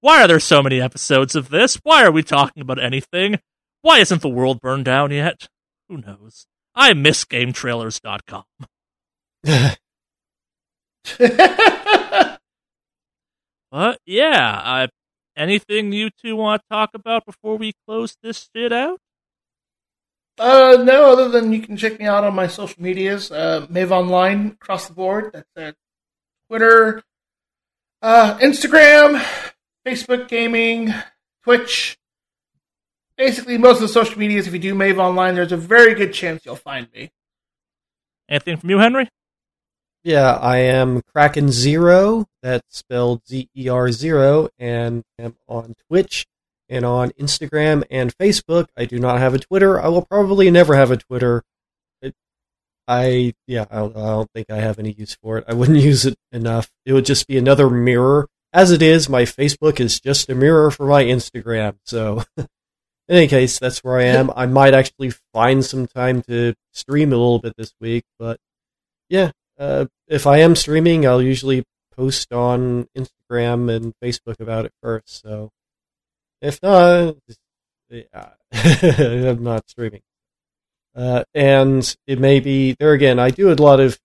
Why are there so many episodes of this? Why are we talking about anything? Why isn't the world burned down yet? Who knows? I miss GameTrailers.com. But yeah, anything you two want to talk about before we close this shit out? No, other than you can check me out on my social medias, Mave Online across the board. That's Twitter, Instagram, Facebook Gaming, Twitch. Basically, most of the social medias. If you do Mave Online, there's a very good chance you'll find me. Anything from you, Henry? Yeah, I am Kraken0, that's spelled Zer0, and am on Twitch and on Instagram and Facebook. I do not have a Twitter. I will probably never have a Twitter. I don't think I have any use for it. I wouldn't use it enough. It would just be another mirror. As it is, my Facebook is just a mirror for my Instagram, so... In any case, that's where I am. I might actually find some time to stream a little bit this week, but yeah. If I am streaming, I'll usually post on Instagram and Facebook about it first. So if not, yeah. I'm not streaming. And it may be, there again, I do a lot of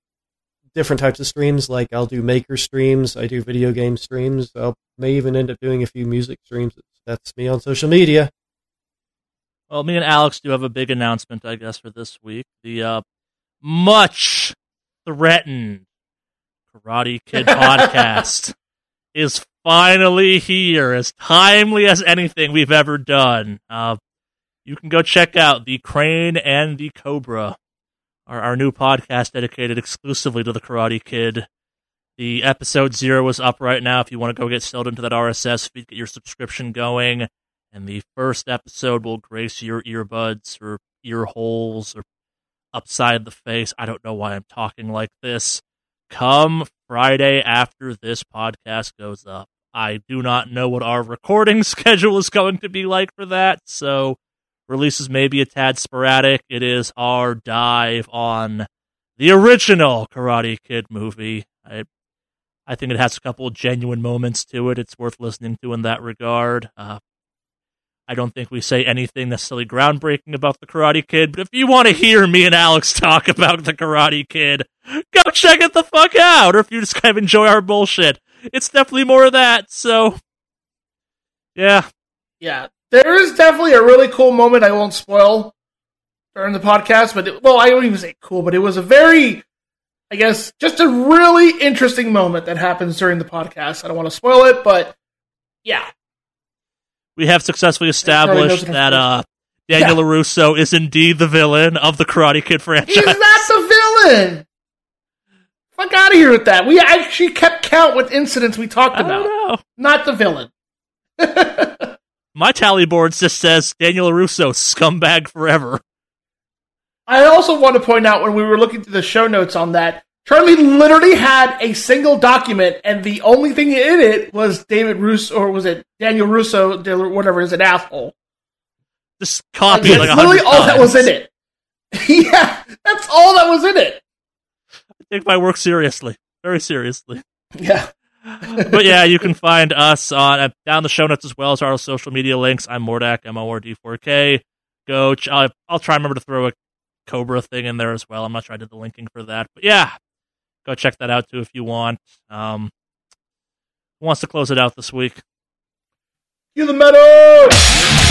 different types of streams. Like I'll do maker streams. I do video game streams. I may even end up doing a few music streams. That's me on social media. Well, me and Alex do have a big announcement, I guess, for this week. The much threatened Karate Kid podcast is finally here, as timely as anything we've ever done. You can go check out The Crane and the Cobra, our new podcast dedicated exclusively to the Karate Kid. The episode 0 is up right now. If you want to go get settled into that RSS feed, get your subscription going, and the first episode will grace your earbuds or ear holes or upside the face. I don't know why I'm talking like this. Come Friday after this podcast goes up. I do not know what our recording schedule is going to be like for that, so releases may be a tad sporadic. It is our dive on the original Karate Kid movie. I think it has a couple of genuine moments to it. It's worth listening to in that regard. I don't think we say anything necessarily groundbreaking about the Karate Kid, but if you want to hear me and Alex talk about the Karate Kid, go check it the fuck out, or if you just kind of enjoy our bullshit. It's definitely more of that, so Yeah. Yeah. There is definitely a really cool moment I won't spoil during the podcast, but I don't even say cool, but it was a very, I guess, just a really interesting moment that happens during the podcast. I don't want to spoil it, but yeah. We have successfully established that Daniel LaRusso is indeed the villain of the Karate Kid franchise. He's not the villain! Fuck out of here with that. We actually kept count with incidents we talked about. I don't know. Not the villain. My tally board just says Daniel LaRusso, scumbag forever. I also want to point out when we were looking through the show notes on that, Charlie literally had a single document, and the only thing in it was David Russo, or was it Daniel Russo, whatever, is an asshole. Just copy like 100 literally all times. That was in it. Yeah, that's all that was in it. I take my work seriously. Very seriously. Yeah. But yeah, you can find us on down the show notes as well as our social media links. I'm Mordak, M-O-R-D-4-K. Go. I'll try and remember to throw a Cobra thing in there as well. I'm not sure I did the linking for that. But yeah, go check that out too if you want. Who wants to close it out this week? Cue the metal!